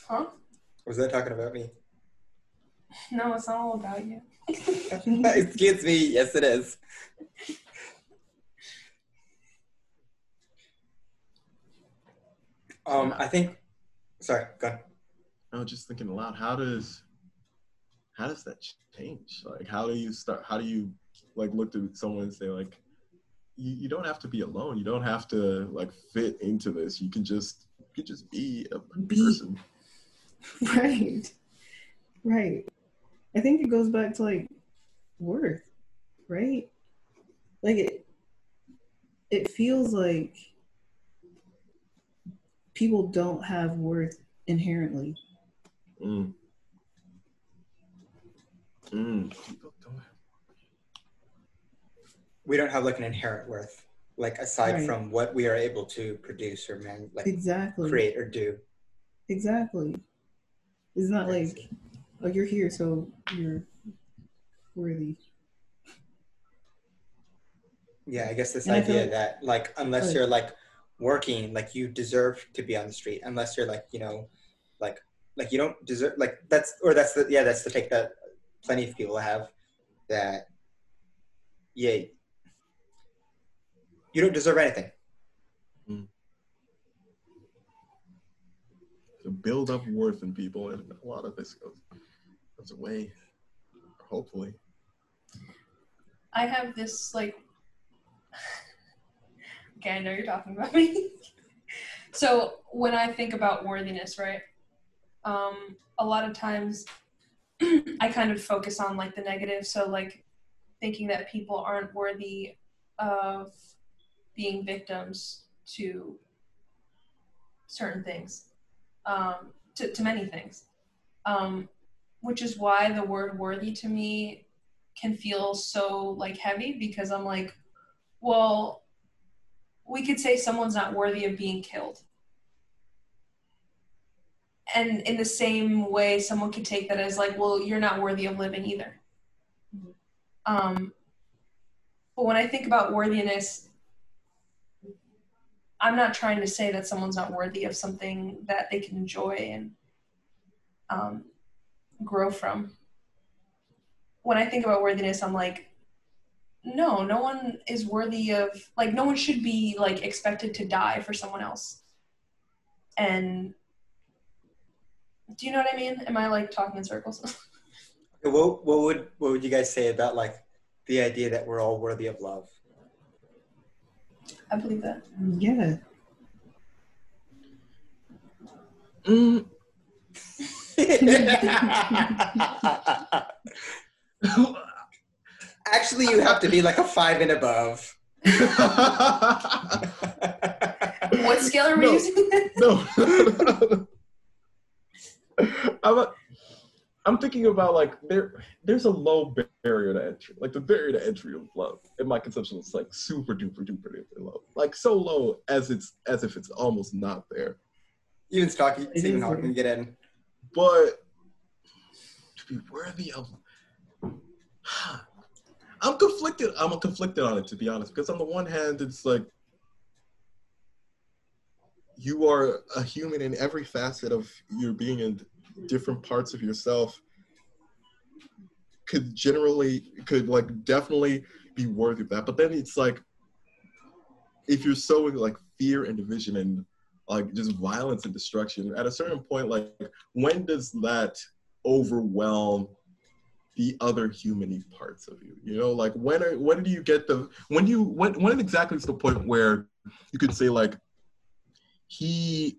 Huh? Was that talking about me? No, it's not all about you. Excuse me. Yes, it is. I think, sorry, go ahead. I was just thinking aloud, how does that change? Like, how do you like look to someone and say like, you don't have to be alone. You don't have to like fit into this. You can just be a person. Right. Right. I think it goes back to like worth, right? Like it feels like people don't have worth inherently. We don't have like an inherent worth, like aside right. from what we are able to produce or create or do. Exactly. It's not like, oh, you're here, so you're worthy. Yeah, I guess this idea that like, unless you're like working, like you deserve to be on the street, unless you're like, you know, like you don't deserve, like that's the take that plenty of people have, that yeah, you don't deserve anything. To build up worth in people, and a lot of this goes away, hopefully. I have this, like, okay, I know you're talking about me. So when I think about worthiness, right, a lot of times I kind of focus on, like, the negative. So, like, thinking that people aren't worthy of being victims to certain things, to many things, which is why the word worthy to me can feel so like heavy, because I'm like, well, we could say someone's not worthy of being killed. And in the same way, someone could take that as like, well, you're not worthy of living either. But when I think about worthiness, I'm not trying to say that someone's not worthy of something that they can enjoy and grow from. When I think about worthiness, I'm like, no one is worthy of, like, no one should be like expected to die for someone else. And do you know what I mean? Am I like talking in circles? What would you guys say about like the idea that we're all worthy of love? I believe that. Yeah. Actually, you have to be like a 5 and above. What scale are we using? No. I'm thinking about like there's a low barrier to entry. Like the barrier to entry of love, in my conception, is like super duper low. Like so low as if it's almost not there. Even Stephen Hawking can get in. But to be worthy of, I'm conflicted. I'm conflicted on it, to be honest, because on the one hand, it's like you are a human in every facet of your being, and different parts of yourself could definitely be worthy of that. But then it's like, if you're sowing like fear and division and like just violence and destruction, at a certain point, like when does that overwhelm the other human parts of you? You know, like when exactly is the point where you could say like he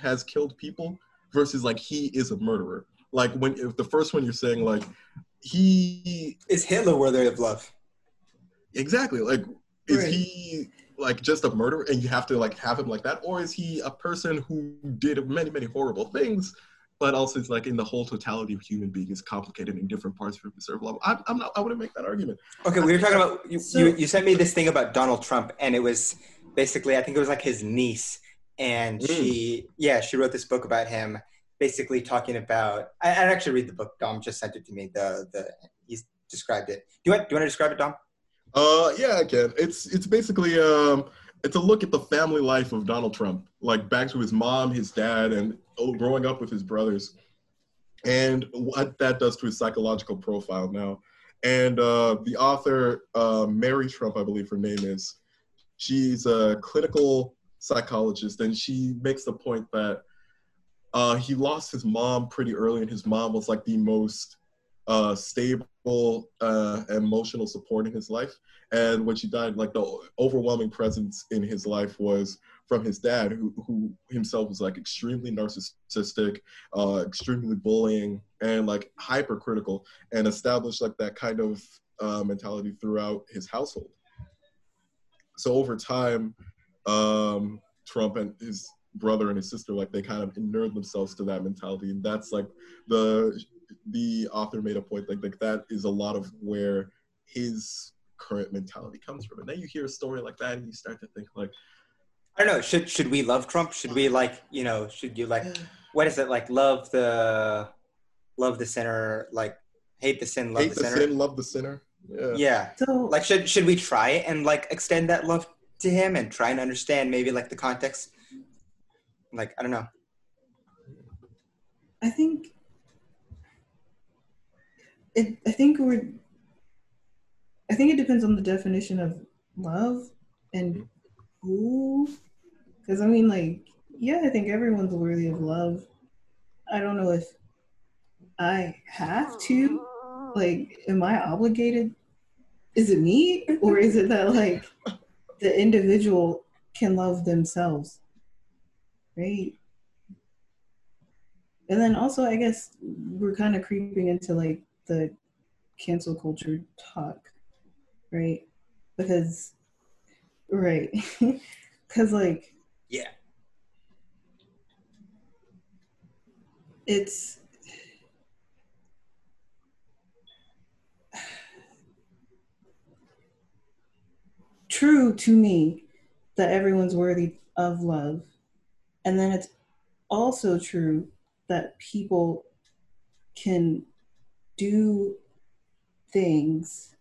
has killed people versus like he is a murderer? Like when, if the first one you're saying like he is Hitler worthy of love? Exactly. Like is he like just a murderer and you have to like have him like that, or is he a person who did many horrible things? But also it's like in the whole totality of human being is complicated in different parts from the surface level. I wouldn't make that argument. Okay, we were talking about, you sent me this thing about Donald Trump, and it was basically, I think it was like his niece, and she wrote this book about him, basically talking about, I actually read the book, Dom just sent it to me, he's described it. Do you want to describe it, Dom? Yeah, I can. It's basically, it's a look at the family life of Donald Trump, like back to his mom, his dad, and growing up with his brothers, and what that does to his psychological profile now. And the author, Mary Trump, I believe her name is, she's a clinical psychologist, and she makes the point that he lost his mom pretty early, and his mom was like the most stable emotional support in his life. And when she died, like the overwhelming presence in his life was from his dad, who himself was like extremely narcissistic, extremely bullying, and like hypercritical, and established like that kind of mentality throughout his household. So over time, Trump and his brother and his sister, like they kind of inured themselves to that mentality. And that's like the author made a point like that is a lot of where his current mentality comes from. And then you hear a story like that and you start to think like, I don't know, should we love Trump? Should we like, you know, should you like, what is it like, love the sinner, like hate the sin, love the sinner? Hate the sin, love the sinner. Yeah. So, like should we try and like extend that love to him and try and understand maybe like the context? Like, I don't know. I think it depends on the definition of love and who, because I mean, like, yeah, I think everyone's worthy of love. I don't know if I have to, like, am I obligated? Is it me? Or is it that, like, the individual can love themselves, right? And then also, I guess, we're kind of creeping into, like, the cancel culture talk, right? Because, right, because like, yeah, it's, true to me that everyone's worthy of love, and then it's also true that people can do things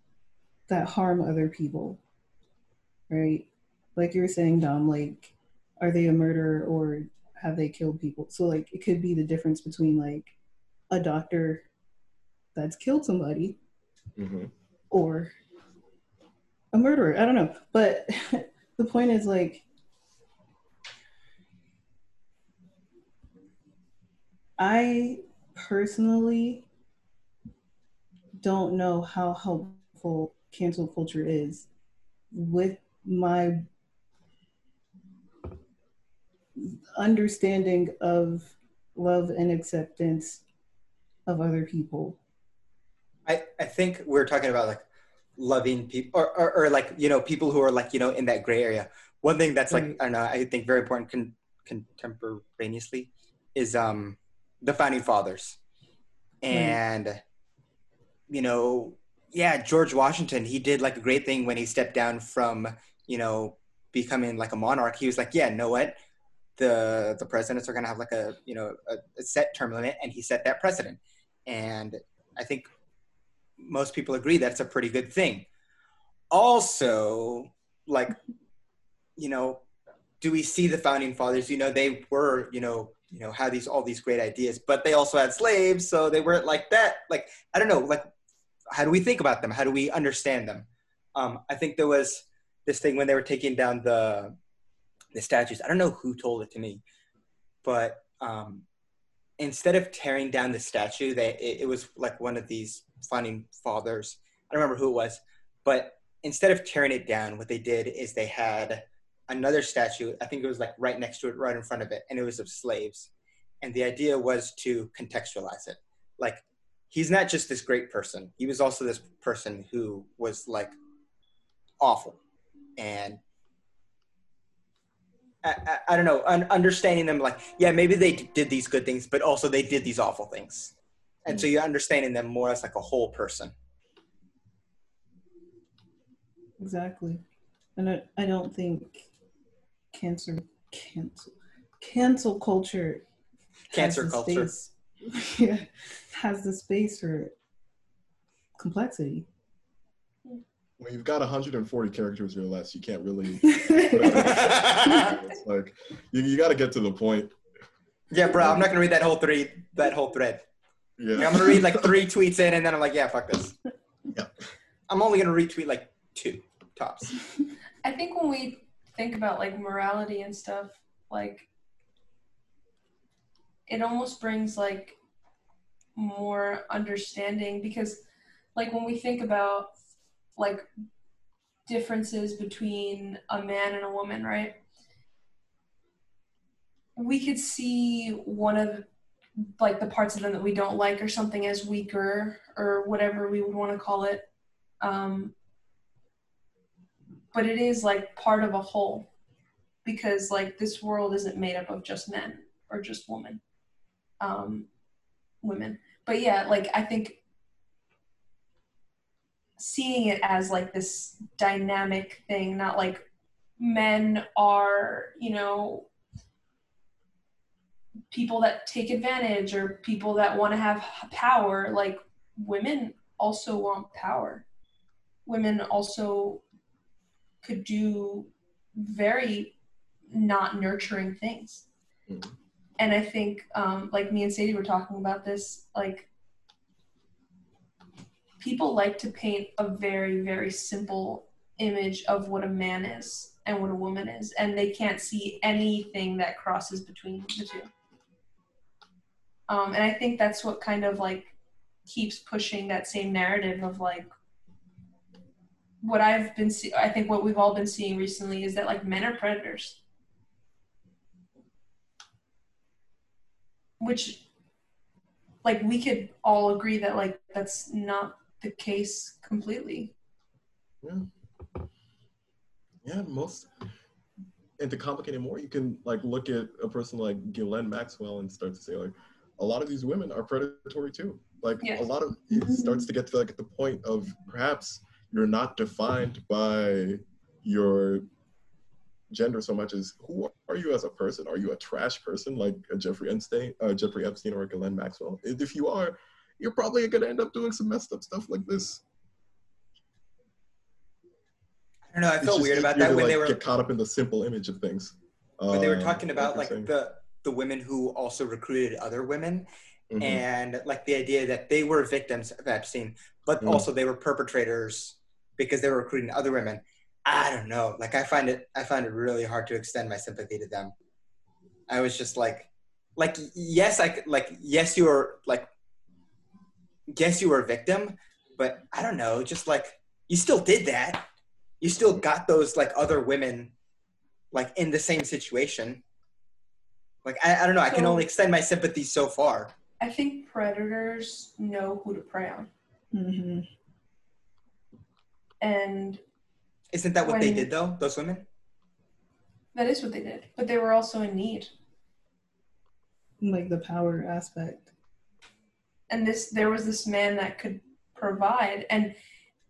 that harm other people, right? Like you were saying, Dom, like, are they a murderer or have they killed people? So like, it could be the difference between like a doctor that's killed somebody or a murderer. I don't know. But the point is like, I personally don't know how helpful cancel culture is with my understanding of love and acceptance of other people. I think we're talking about like loving people or like, you know, people who are like, you know, in that gray area. One thing that's like, I don't know, I think very important contemporaneously is the founding fathers. And you know, yeah, George Washington, he did like a great thing when he stepped down from, you know, becoming like a monarch. He was like, yeah, you know what? The presidents are going to have like a, you know, a set term limit, and he set that precedent. And I think most people agree that's a pretty good thing. Also, like, you know, do we see the founding fathers? You know, they were, you know, had all these great ideas, but they also had slaves, so they weren't like that. Like, I don't know, like, how do we think about them? How do we understand them? I think there was this thing when they were taking down the statues. I don't know who told it to me, but instead of tearing down the statue, it was like one of these founding fathers. I don't remember who it was, but instead of tearing it down, what they did is they had another statue. I think it was like right next to it, right in front of it, and it was of slaves. And the idea was to contextualize it. Like, he's not just this great person. He was also this person who was like awful. And I don't know, understanding them, like, yeah, maybe they did these good things, but also they did these awful things. And so you're understanding them more as like a whole person. Exactly. And I don't think cancel culture has the space for complexity. When you've got 140 characters or less, you can't really it's like you got to get to the point. Yeah, bro, I'm not gonna read that whole thread. Yeah, I'm gonna read like 3 tweets in, and then I'm like, yeah, fuck this. Yeah, I'm only gonna retweet like 2 tops. I think when we think about like morality and stuff, like it almost brings like more understanding, because like when we think about like differences between a man and a woman, right? We could see one of like the parts of them that we don't like or something as weaker or whatever we would want to call it. But it is like part of a whole, because like this world isn't made up of just men or just women. But yeah, like I think seeing it as like this dynamic thing, not like men are, you know, people that take advantage or people that want to have power. Like women also want power. Women also could do very not nurturing things. Mm-hmm. And I think like me and Sadie were talking about this, like people like to paint a very, very simple image of what a man is and what a woman is, and they can't see anything that crosses between the two. And I think that's what kind of like keeps pushing that same narrative of like what I've been seeing. I think what we've all been seeing recently is that like men are predators, which like we could all agree that like that's not the case completely. Yeah, most. And to complicate it more, you can like look at a person like Ghislaine Maxwell and start to say like a lot of these women are predatory too. Like a lot of it starts to get to like the point of perhaps you're not defined by your gender so much as who are you as a person? Are you a trash person like a Jeffrey Epstein or a Ghislaine Maxwell? If you are, you're probably gonna end up doing some messed up stuff like this. I don't know. I felt weird about that when they were get caught up in the simple image of things. But they were talking about like the women who also recruited other women, and like the idea that they were victims of Epstein, but also they were perpetrators because they were recruiting other women. I don't know. Like I find it really hard to extend my sympathy to them. I was just like, yes, you were a victim, but I don't know. Just like, you still did that. You still got those like other women, like in the same situation. Like, I don't know. I can only extend my sympathy so far. I think predators know who to prey on. Mm-hmm. And isn't that what they did, though, those women? That is what they did, but they were also in need. Like the power aspect. And there was this man that could provide, and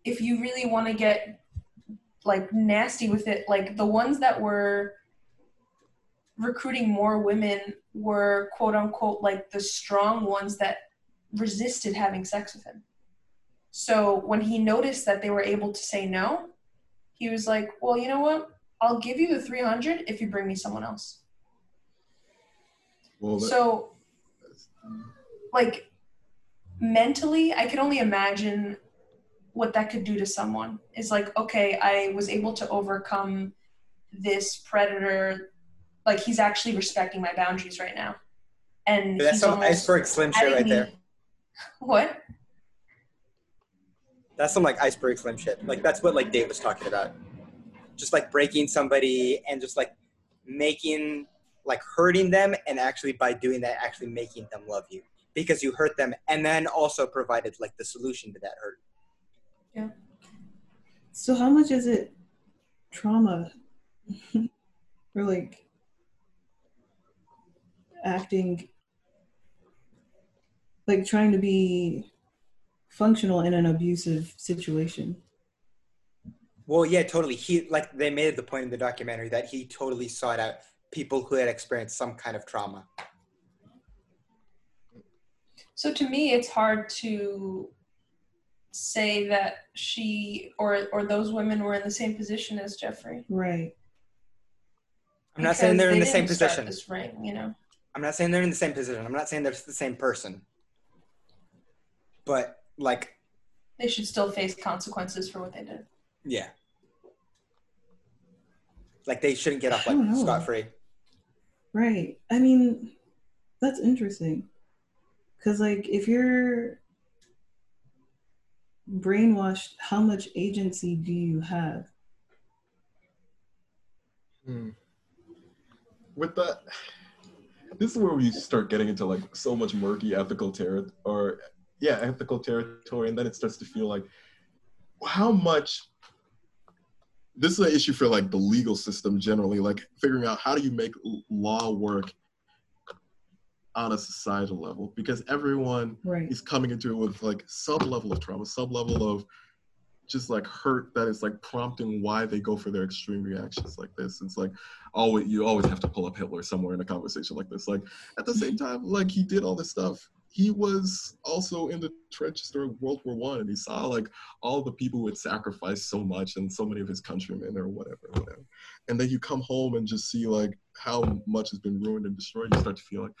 if you really want to get, like, nasty with it, like, the ones that were recruiting more women were, quote-unquote, like, the strong ones that resisted having sex with him. So when he noticed that they were able to say no, he was like, well, you know what? I'll give you the 300 if you bring me someone else. Well, so, like, mentally, I could only imagine what that could do to someone. Is like, okay, I was able to overcome this predator. Like, he's actually respecting my boundaries right now. And that's some Iceberg Slim shit right there. What? That's some like Iceberg Slim shit. Like, that's what like Dave was talking about. Just like breaking somebody and just like making, like hurting them, and actually by doing that, actually making them love you because you hurt them, and then also provided like the solution to that hurt. Yeah. So how much is it trauma or like acting, like trying to be functional in an abusive situation? Well, yeah, totally. He, like, they made the point in the documentary that he totally sought out people who had experienced some kind of trauma. So to me, it's hard to say that she or those women were in the same position as Jeffrey. Right. I'm not saying they're in the same position. This ring, you know? I'm not saying they're in the same position. I'm not saying they're the same person. But, like... they should still face consequences for what they did. Yeah. Like, they shouldn't get off, like, scot-free. Right. I mean, that's interesting. Because, like, if you're brainwashed, how much agency do you have? Hmm. With that, this is where we start getting into, like, so much murky ethical territory, or, yeah, ethical territory, and then it starts to feel like, how much... this is an issue for like the legal system generally, like figuring out how do you make law work on a societal level, because everyone right. is coming into it with like some level of trauma, some level of just like hurt that is like prompting why they go for their extreme reactions like this. It's like, always, you always have to pull up Hitler somewhere in a conversation like this. Like at the same time, like he did all this stuff. He was also in the trenches during World War I, and he saw like all the people who had sacrificed so much, and so many of his countrymen or whatever. And then you come home and just see like how much has been ruined and destroyed. You start to feel like,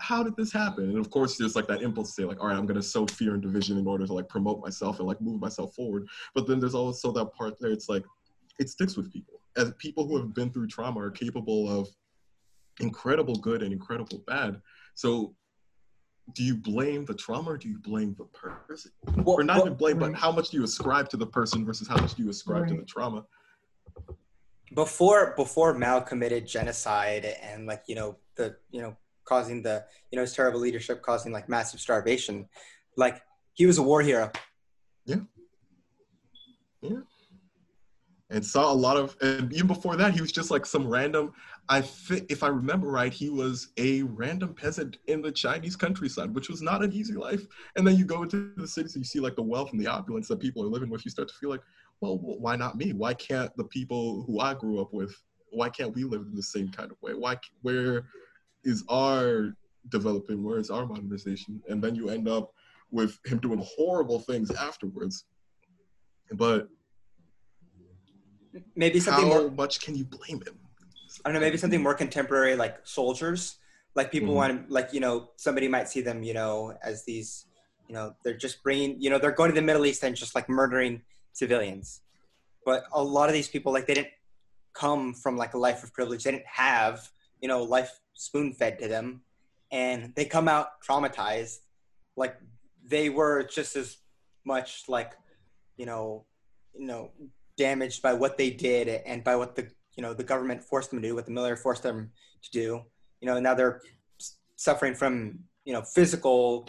how did this happen? And of course there's like that impulse to say like, all right, I'm gonna sow fear and division in order to like promote myself and like move myself forward. But then there's also that part there, it's like, it sticks with people. As people who have been through trauma are capable of incredible good and incredible bad. So do you blame the trauma or do you blame the person? Well, or not even blame, right. but how much do you ascribe to the person versus how much do you ascribe right. to the trauma? Before Mao committed genocide and like, causing the, his terrible leadership, causing like massive starvation, like he was a war hero. Yeah. Yeah. And saw a lot of, and even before that, he was just like some random, if I remember right, he was a random peasant in the Chinese countryside, which was not an easy life. And then you go into the cities and you see like the wealth and the opulence that people are living with. You start to feel like, well, why not me? Why can't the people who I grew up with, why can't we live in the same kind of way? Where is our development? Where is our modernization? And then you end up with him doing horrible things afterwards. But... maybe something more, how much can you blame him? I don't know, maybe something more contemporary, like soldiers, like people mm-hmm. want to, like, somebody might see them, as these, they're just bringing, they're going to the Middle East and just like murdering civilians. But a lot of these people, like, they didn't come from like a life of privilege. They didn't have, life spoon fed to them, and they come out traumatized. Like they were just as much like, damaged by what they did and by what the the government forced them to do, what the military forced them to do. Now they're suffering from physical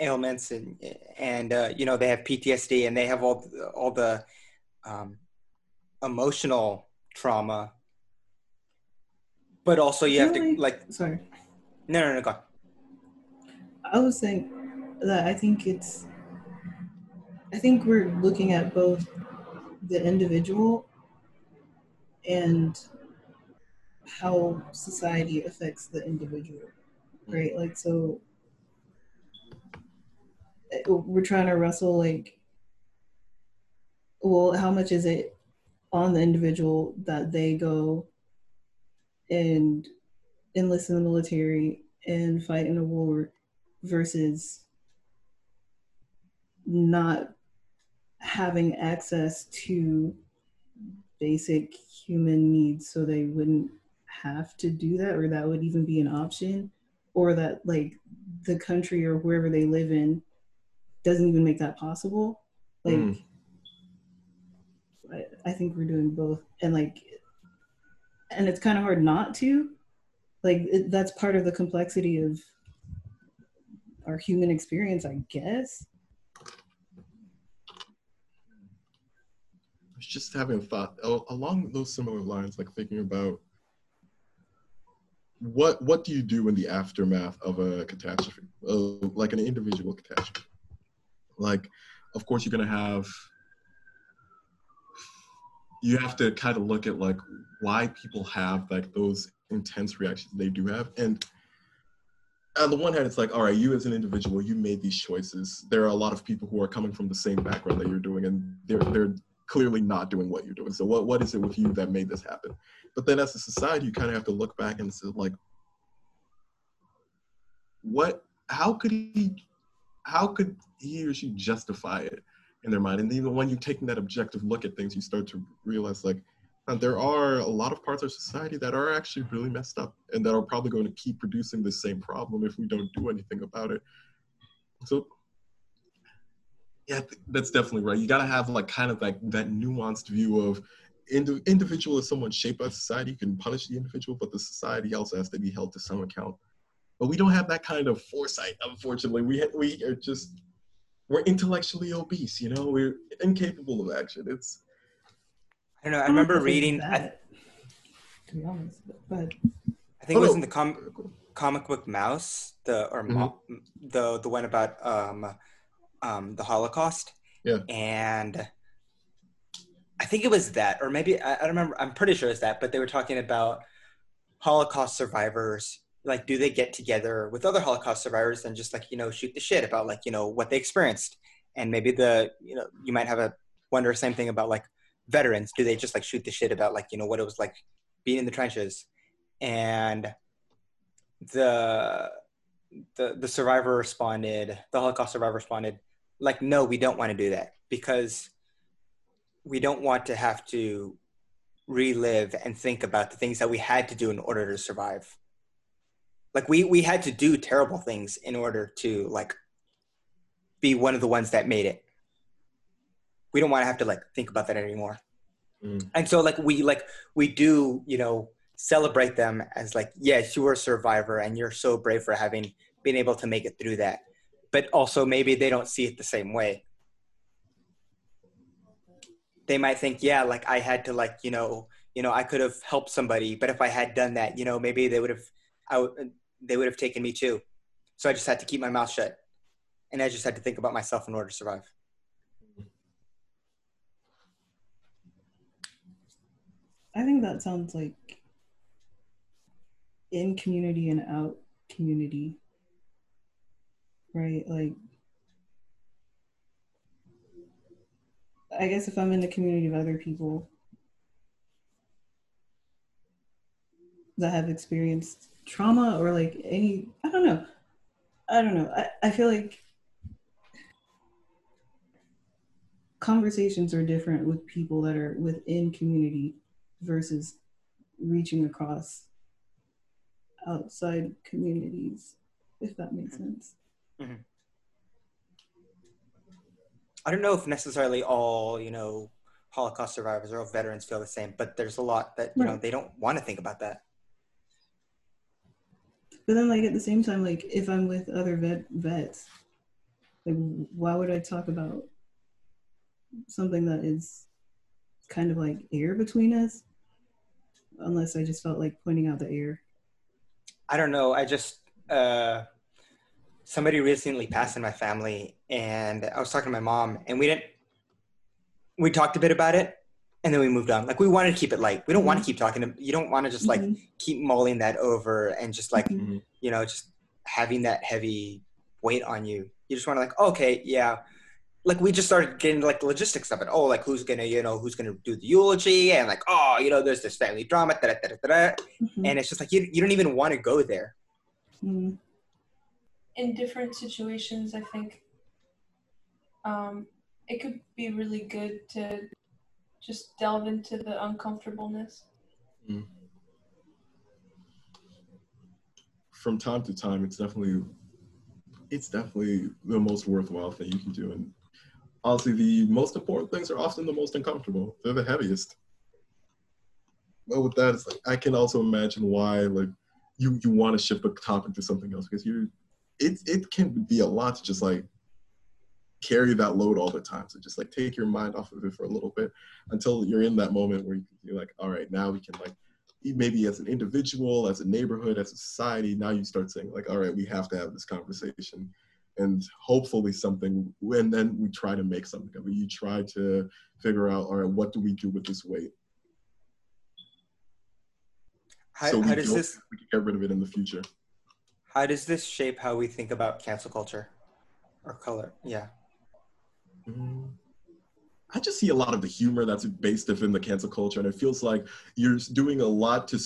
ailments and they have PTSD and they have all the emotional trauma. But also you have to like sorry. No, go on. I was saying that I think we're looking at both the individual and how society affects the individual, right? Like, so we're trying to wrestle, like, well, how much is it on the individual that they go and enlist in the military and fight in a war versus not having access to basic human needs, so they wouldn't have to do that, or that would even be an option, or that like the country or wherever they live in doesn't even make that possible. Like, I think we're doing both, and like, and it's kind of hard not to, like, that's part of the complexity of our human experience, I guess. I was just having a thought along those similar lines, like thinking about what do you do in the aftermath of a catastrophe, like an individual catastrophe? Like, of course, you're going to have, you have to kind of look at like why people have like those intense reactions they do have. And on the one hand, it's like, all right, you as an individual, you made these choices. There are a lot of people who are coming from the same background that you're doing, and they're clearly not doing what you're doing. So what is it with you that made this happen? But then as a society, you kind of have to look back and say like, how could he or she justify it in their mind? And even when you're taking that objective look at things, you start to realize like, there are a lot of parts of society that are actually really messed up and that are probably going to keep producing the same problem if we don't do anything about it. So yeah, that's definitely right. You got to have like kind of like that nuanced view of individual as someone shaped by society. You can punish the individual, but the society also has to be held to some account. But we don't have that kind of foresight, unfortunately. We are just, we're intellectually obese, you know? We're incapable of action. It's... I don't know, I remember reading... to be honest, but... I think it was in the comic book Mouse, the one about the Holocaust. Yeah. And I think it was that, or maybe, I don't remember, I'm pretty sure it's that, but they were talking about Holocaust survivors, like, do they get together with other Holocaust survivors and just like, you know, shoot the shit about like, you know, what they experienced? And maybe the, you know, you might have a wonder, same thing about like veterans. Do they just like shoot the shit about like, you know, what it was like being in the trenches? And the survivor responded, the Holocaust survivor responded like, no, we don't want to do that because we don't want to have to relive and think about the things that we had to do in order to survive. Like we had to do terrible things in order to like be one of the ones that made it. We don't want to have to like think about that anymore. And so we do, you know, celebrate them as like, yes, you were a survivor and you're so brave for having been able to make it through that. But also maybe they don't see it the same way. They might think, yeah, like I had to like, you know, I could have helped somebody, but if I had done that, you know, maybe they would have they would have taken me too. So I just had to keep my mouth shut. And I just had to think about myself in order to survive. I think that sounds like in community and out community, right? Like, I guess if I'm in the community of other people that have experienced trauma or like any, I don't know. I feel like conversations are different with people that are within community versus reaching across outside communities, if that makes sense. Mm-hmm. I don't know if necessarily all, you know, Holocaust survivors or all veterans feel the same, but there's a lot that, you know, they don't want to think about that. But then, like, at the same time, like, if I'm with other vets, like, why would I talk about something that is kind of, like, air between us? Unless I just felt like pointing out the air. I don't know. I just, somebody recently passed in my family, and I was talking to my mom, and we talked a bit about it, and then we moved on. Like, we wanted to keep it light. We don't want to keep talking. You don't want to just like keep mulling that over and just like, you know, just having that heavy weight on you. You just want to like, okay, yeah. Like, we just started getting like logistics of it. Oh, like who's going to do the eulogy, and like, oh, you know, there's this family drama, and it's just like, you don't even want to go there. In different situations, I think It could be really good to just delve into the uncomfortableness. Mm. From time to time, it's definitely the most worthwhile thing you can do. And honestly, the most important things are often the most uncomfortable. They're the heaviest. But with that, it's like, I can also imagine why, like, you want to shift the topic to something else, because it can be a lot to just, like, carry that load all the time. So just, like, take your mind off of it for a little bit until you're in that moment where you're like, all right, now we can, like, maybe as an individual, as a neighborhood, as a society, now you start saying, like, all right, we have to have this conversation, and hopefully something, and then we try to make something of it. You try to figure out, all right, what do we do with this weight? We can get rid of it in the future. How does this shape how we think about cancel culture or color? Yeah. I just see a lot of the humor that's based within the cancel culture, and it feels like you're doing a lot to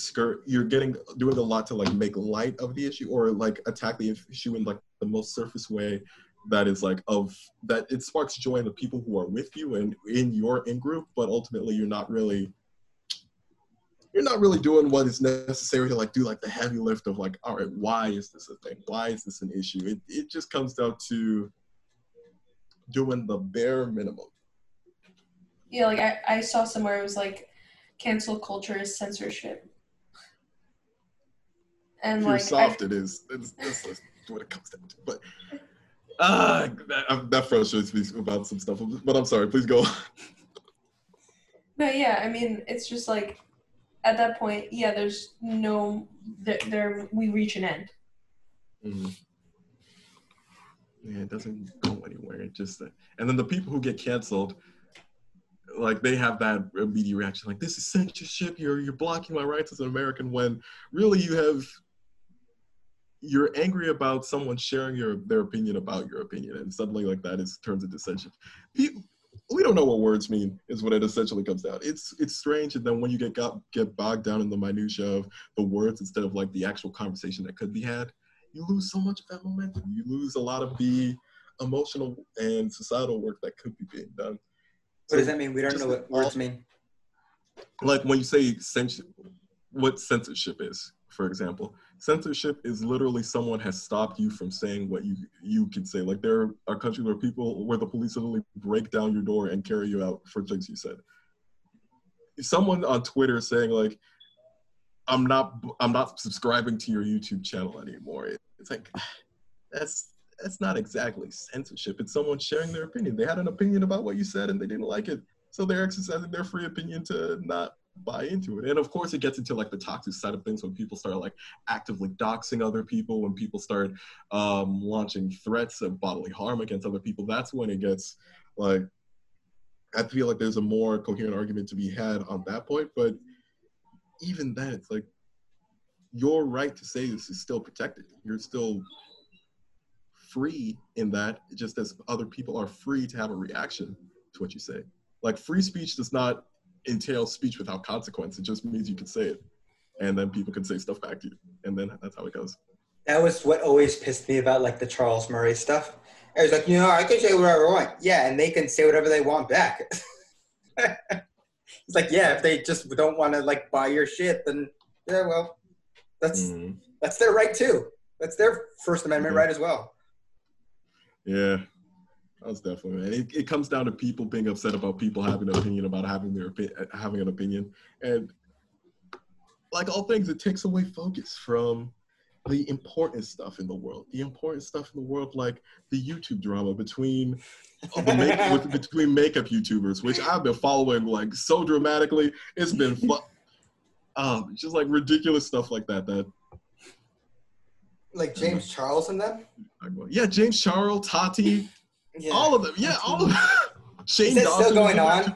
doing a lot to, like, make light of the issue, or, like, attack the issue in, like, the most surface way that is, like, of that it sparks joy in the people who are with you and in your in-group, but ultimately you're not really doing what is necessary to, like, do, like, the heavy lift of, like, all right, why is this a thing? Why is this an issue? It just comes down to doing the bare minimum. Yeah, like, I saw somewhere it was, like, cancel culture is censorship. And, like, it is. That's what it comes down to. But that frustrates me about some stuff. But I'm sorry, please go on. But, yeah, I mean, it's just, like, at that point, yeah, there's no, we reach an end. Mm-hmm. Yeah, it doesn't go anywhere. It just, and then the people who get canceled, like, they have that immediate reaction, like, this is censorship, you're blocking my rights as an American, when really you're angry about someone sharing their opinion about your opinion, and suddenly, like, that turns into censorship. We don't know what words mean, is what it essentially comes down. It's strange, and then when you get bogged down in the minutia of the words instead of, like, the actual conversation that could be had, you lose so much of that momentum. You lose a lot of the emotional and societal work that could be being done. What does that mean? We don't know what words mean. Like, when you say what censorship is, for example. Censorship is literally someone has stopped you from saying what you can say. Like, there are countries where the police literally break down your door and carry you out for things you said. If someone on Twitter is saying, like, I'm not subscribing to your YouTube channel anymore. It's like, that's not exactly censorship. It's someone sharing their opinion. They had an opinion about what you said and they didn't like it. So they're exercising their free opinion to not buy into it. And of course, it gets into, like, the toxic side of things when people start, like, actively doxing other people, when people start launching threats of bodily harm against other people. That's when it gets, like, I feel like there's a more coherent argument to be had on that point. But even then, it's like, your right to say this is still protected. You're still free in that, just as other people are free to have a reaction to what you say. Like, free speech does not entail speech without consequence. It just means you can say it, and then people can say stuff back to you, and then that's how it goes. That was what always pissed me about, like, the Charles Murray stuff. I was like, you know, I can say whatever I want. Yeah, and they can say whatever they want back. It's like, yeah, if they just don't want to, like, buy your shit, then, yeah, well, that's their right too. That's their First Amendment right as well. Yeah, that was definitely, man. It comes down to people being upset about people having an opinion about having an opinion. And, like all things, it takes away focus from the important stuff in the world. The important stuff in the world, like the YouTube drama between makeup YouTubers, which I've been following, like, so dramatically. It's been just, like, ridiculous stuff like that. Like James Charles and them? Yeah, James Charles, Tati, yeah. All of them. Yeah, all of them. Shane Dawson. Is that still going on?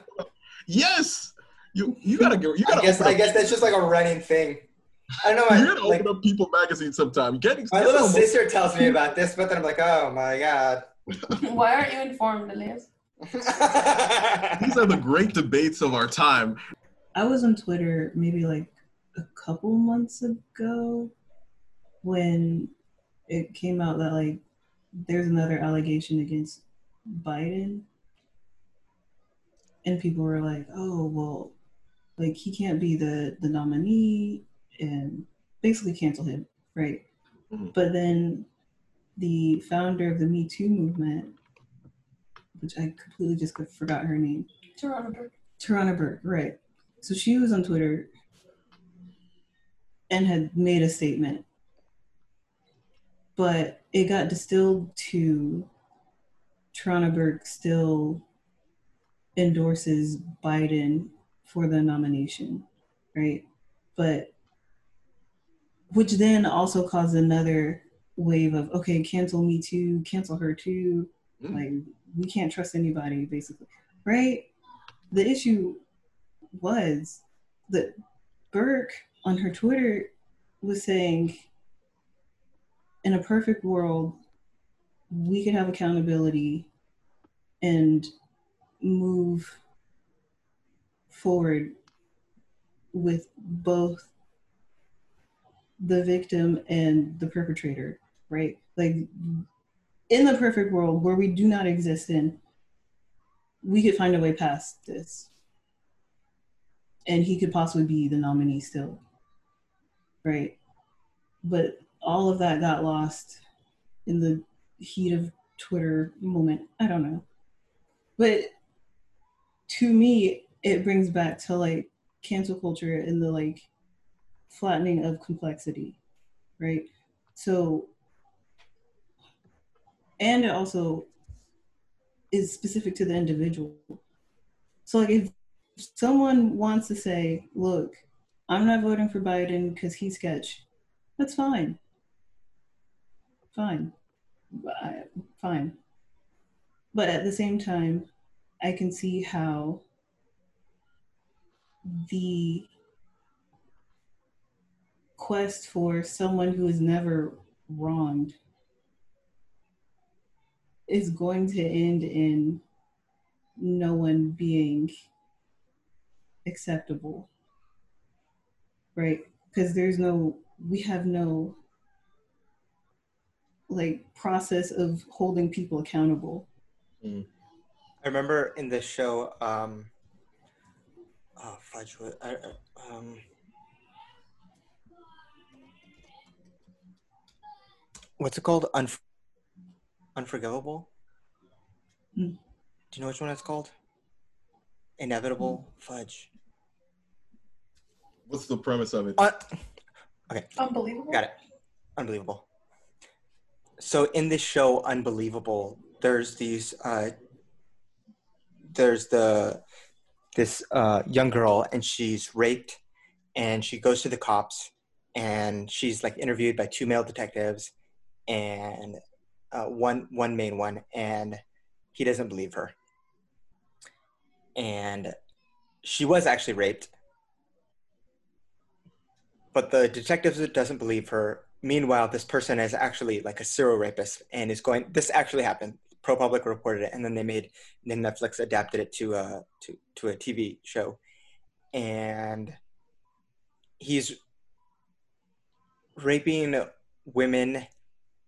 Yes. You gotta. I guess that's just like a running thing. I don't know. You gotta open up People magazine sometime. My little sister tells me about this, but then I'm like, oh my god. Why aren't you informed, Elias? These are the great debates of our time. I was on Twitter maybe like a couple months ago, when it came out that, like, there's another allegation against Biden, and people were like, oh, well, like, he can't be the nominee, and basically cancel him, right? Mm-hmm. But then the founder of the Me Too movement, which I completely just forgot her name. Tarana Burke. Tarana Burke, right. So she was on Twitter and had made a statement, but it got distilled to Tarana Burke still endorses Biden for the nomination, right? But, which then also caused another wave of, okay, cancel Me Too, cancel her too. Mm-hmm. Like, we can't trust anybody, basically, right? The issue was that Burke on her Twitter was saying, in a perfect world, we could have accountability and move forward with both the victim and the perpetrator, right? Like, in the perfect world where we do not exist in, we could find a way past this. And he could possibly be the nominee still, right? But all of that got lost in the heat of Twitter moment. I don't know. But to me, it brings back to, like, cancel culture and the, like, flattening of complexity, right? So, and it also is specific to the individual. So, like, if someone wants to say, look, I'm not voting for Biden because he's sketch, that's fine. Fine. But at the same time, I can see how the quest for someone who is never wronged is going to end in no one being acceptable, right? Because we have no, like, process of holding people accountable. Mm. I remember in the show, what's it called? Unforgivable? Mm. Do you know which one it's called? Inevitable? Mm. Fudge. What's the premise of it? Okay. Unbelievable? Got it. Unbelievable. So in this show, Unbelievable, there's these, this young girl, and she's raped, and she goes to the cops, and she's, like, interviewed by two male detectives, and one main one, and he doesn't believe her. And she was actually raped, but the detectives doesn't believe her. Meanwhile, this person is actually, like, a serial rapist and is going, this actually happened. ProPublica reported it, and then then Netflix adapted it to a TV show. And he's raping women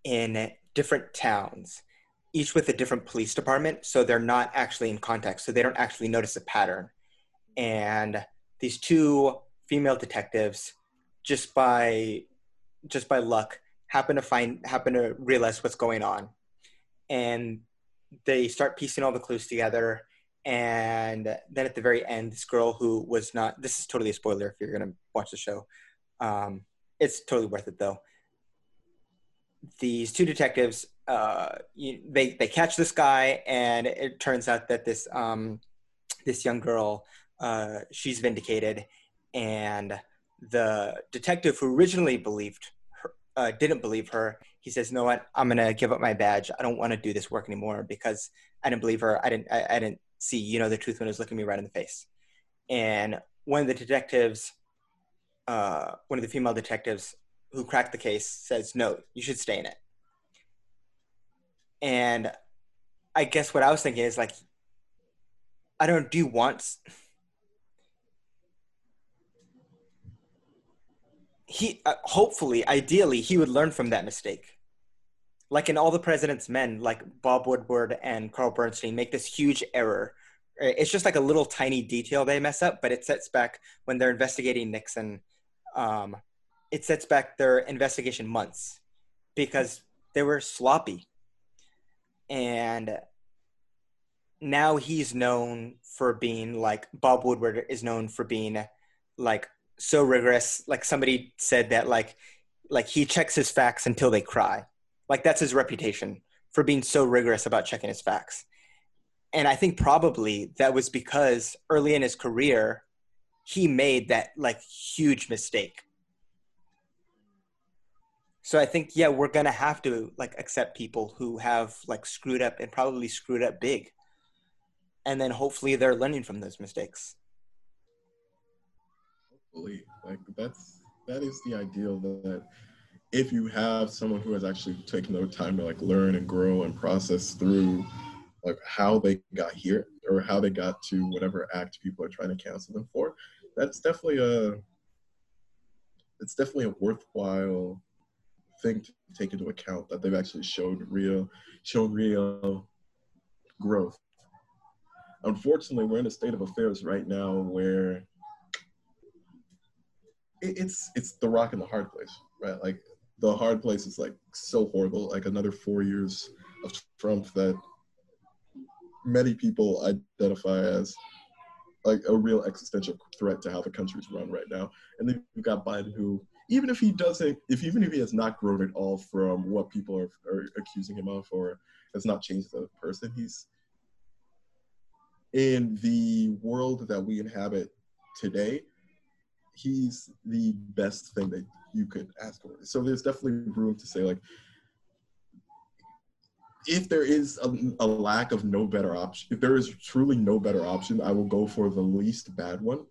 in different towns, each with a different police department, so they're not actually in contact, so they don't actually notice a pattern. And these two female detectives, just by luck, happen to realize what's going on, and they start piecing all the clues together. And then at the very end, this girl who was not, this is totally a spoiler if you're going to watch the show, it's totally worth it though. These two detectives, they catch this guy, and it turns out that this young girl, she's vindicated, and the detective who originally believed her, didn't believe her. He says, "No, what? I'm gonna give up my badge. I don't want to do this work anymore because I didn't believe her. I didn't see. You know, the truth when it was looking me right in the face." And one of the detectives, one of the female detectives who cracked the case, says, "No, you should stay in it." And I guess what I was thinking is, like, I don't do wants. Hopefully, ideally, he would learn from that mistake. like in All the President's Men, like Bob Woodward and Carl Bernstein make this huge error. It's just like a little tiny detail they mess up, but it sets back when they're investigating Nixon. It sets back their investigation months because they were sloppy. And now he's known for being like, Bob Woodward is known for being like so rigorous. Like somebody said that like he checks his facts until they cry. Like that's his reputation for being so rigorous about checking his facts. And I think probably that was because early in his career, he made that like huge mistake. So I think, yeah, we're going to have to like accept people who have like screwed up and probably screwed up big. And then hopefully they're learning from those mistakes. Hopefully, like that is the ideal, that if you have someone who has actually taken their time to like learn and grow and process through like how they got here or how they got to whatever act people are trying to cancel them for, that's definitely a worthwhile thing to take into account, that they've actually shown real growth. Unfortunately, we're in a state of affairs right now where it's the rock and the hard place, right? Like the hard place is like so horrible, like another 4 years of Trump that many people identify as like a real existential threat to how the country's run right now. And then you've got Biden, who even if he has not grown at all from what people are accusing him of, or has not changed as a person, he's in the world that we inhabit today, he's the best thing that you could ask for. So there's definitely room to say, like, if there is a lack of no better option, if there is truly no better option, I will go for the least bad one.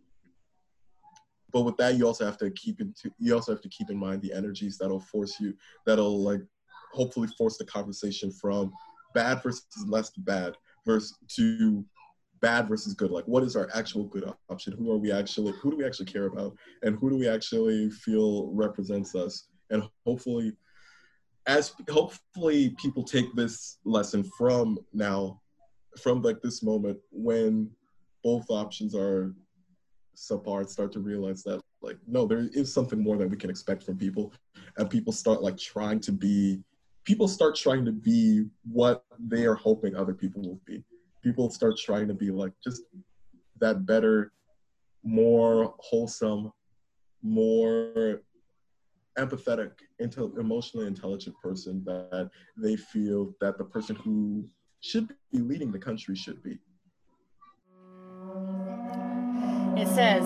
But with that, you also have to keep in mind the energies that'll like hopefully force the conversation from bad versus less bad to bad versus good. Like, what is our actual good option? Who do we actually care about? And who do we actually feel represents us? And hopefully people take this lesson from now, from like this moment when both options are subpar, start to realize that like, no, there is something more that we can expect from people, and people start trying to be what they are hoping other people will be. People start trying to be like just that better, more wholesome, more empathetic, emotionally intelligent person that they feel that the person who should be leading the country should be. It says,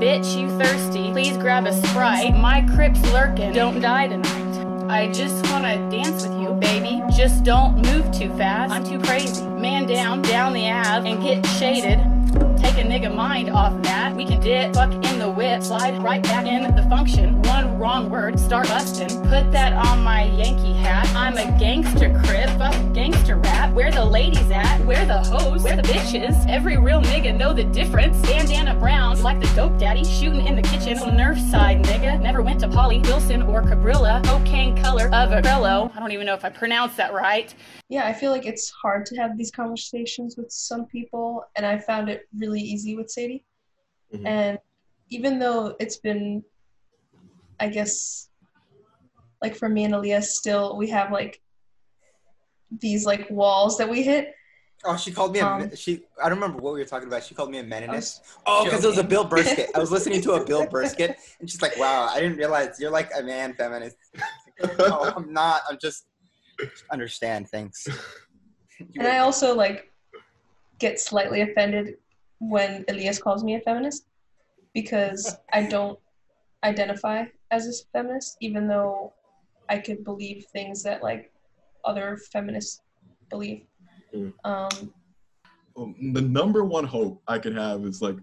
bitch, you thirsty, please grab a Sprite, my Crips lurking, don't die tonight. I just wanna dance with you, baby, just don't move too fast, I'm too crazy. Man down the Ave and get shaded. Take a nigga mind off that. We can dip, fuck in the whip, slide right back in the function. One wrong word, start bustin'. Put that on my Yankee hat. I'm a gangster crib, fuck gangster rap. Where the ladies at? Where the hoes? Where the bitches? Every real nigga know the difference. Bandana brown, like the dope daddy, shootin' in the kitchen. Nerfside nigga, never went to Polly, Wilson, or Cabrilla. Cocaine color of a Grello. I don't even know if I pronounced that right. Yeah, I feel like it's hard to have these conversations with some people, and I found it really easy with Sadie. Mm-hmm. And even though it's been, I guess, like for me and Elias, still we have like these like walls that we hit. Oh, she called me I don't remember what we were talking about. She called me a meninist. Oh, because it was a Bill Burr skit. I was listening to a Bill Burr skit, and she's like, wow, I didn't realize you're like a man feminist. No, I'm not. I'm just understand things. And I also like get slightly offended when Elias calls me a feminist, because I don't identify as a feminist, even though I could believe things that like other feminists believe. The number one hope I could have is like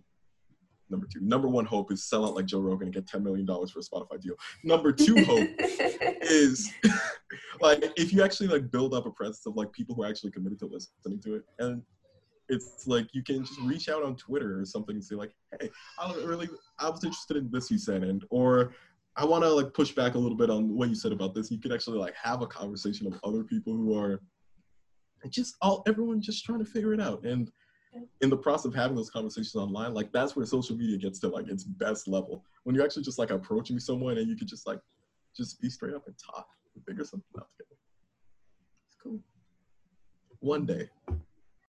number two. Number one hope is sell out like Joe Rogan and get $10 million for a Spotify deal. Number two hope is like if you actually like build up a presence of like people who are actually committed to listening to it, and it's like you can just reach out on Twitter or something and say like, hey, I was interested in this you said, and or I want to like push back a little bit on what you said about this. You could actually like have a conversation with other people who are just everyone just trying to figure it out. And in the process of having those conversations online, like that's where social media gets to like its best level. When you're actually just like approaching someone and you could just like, just be straight up and talk and figure something out together. It's cool. One day.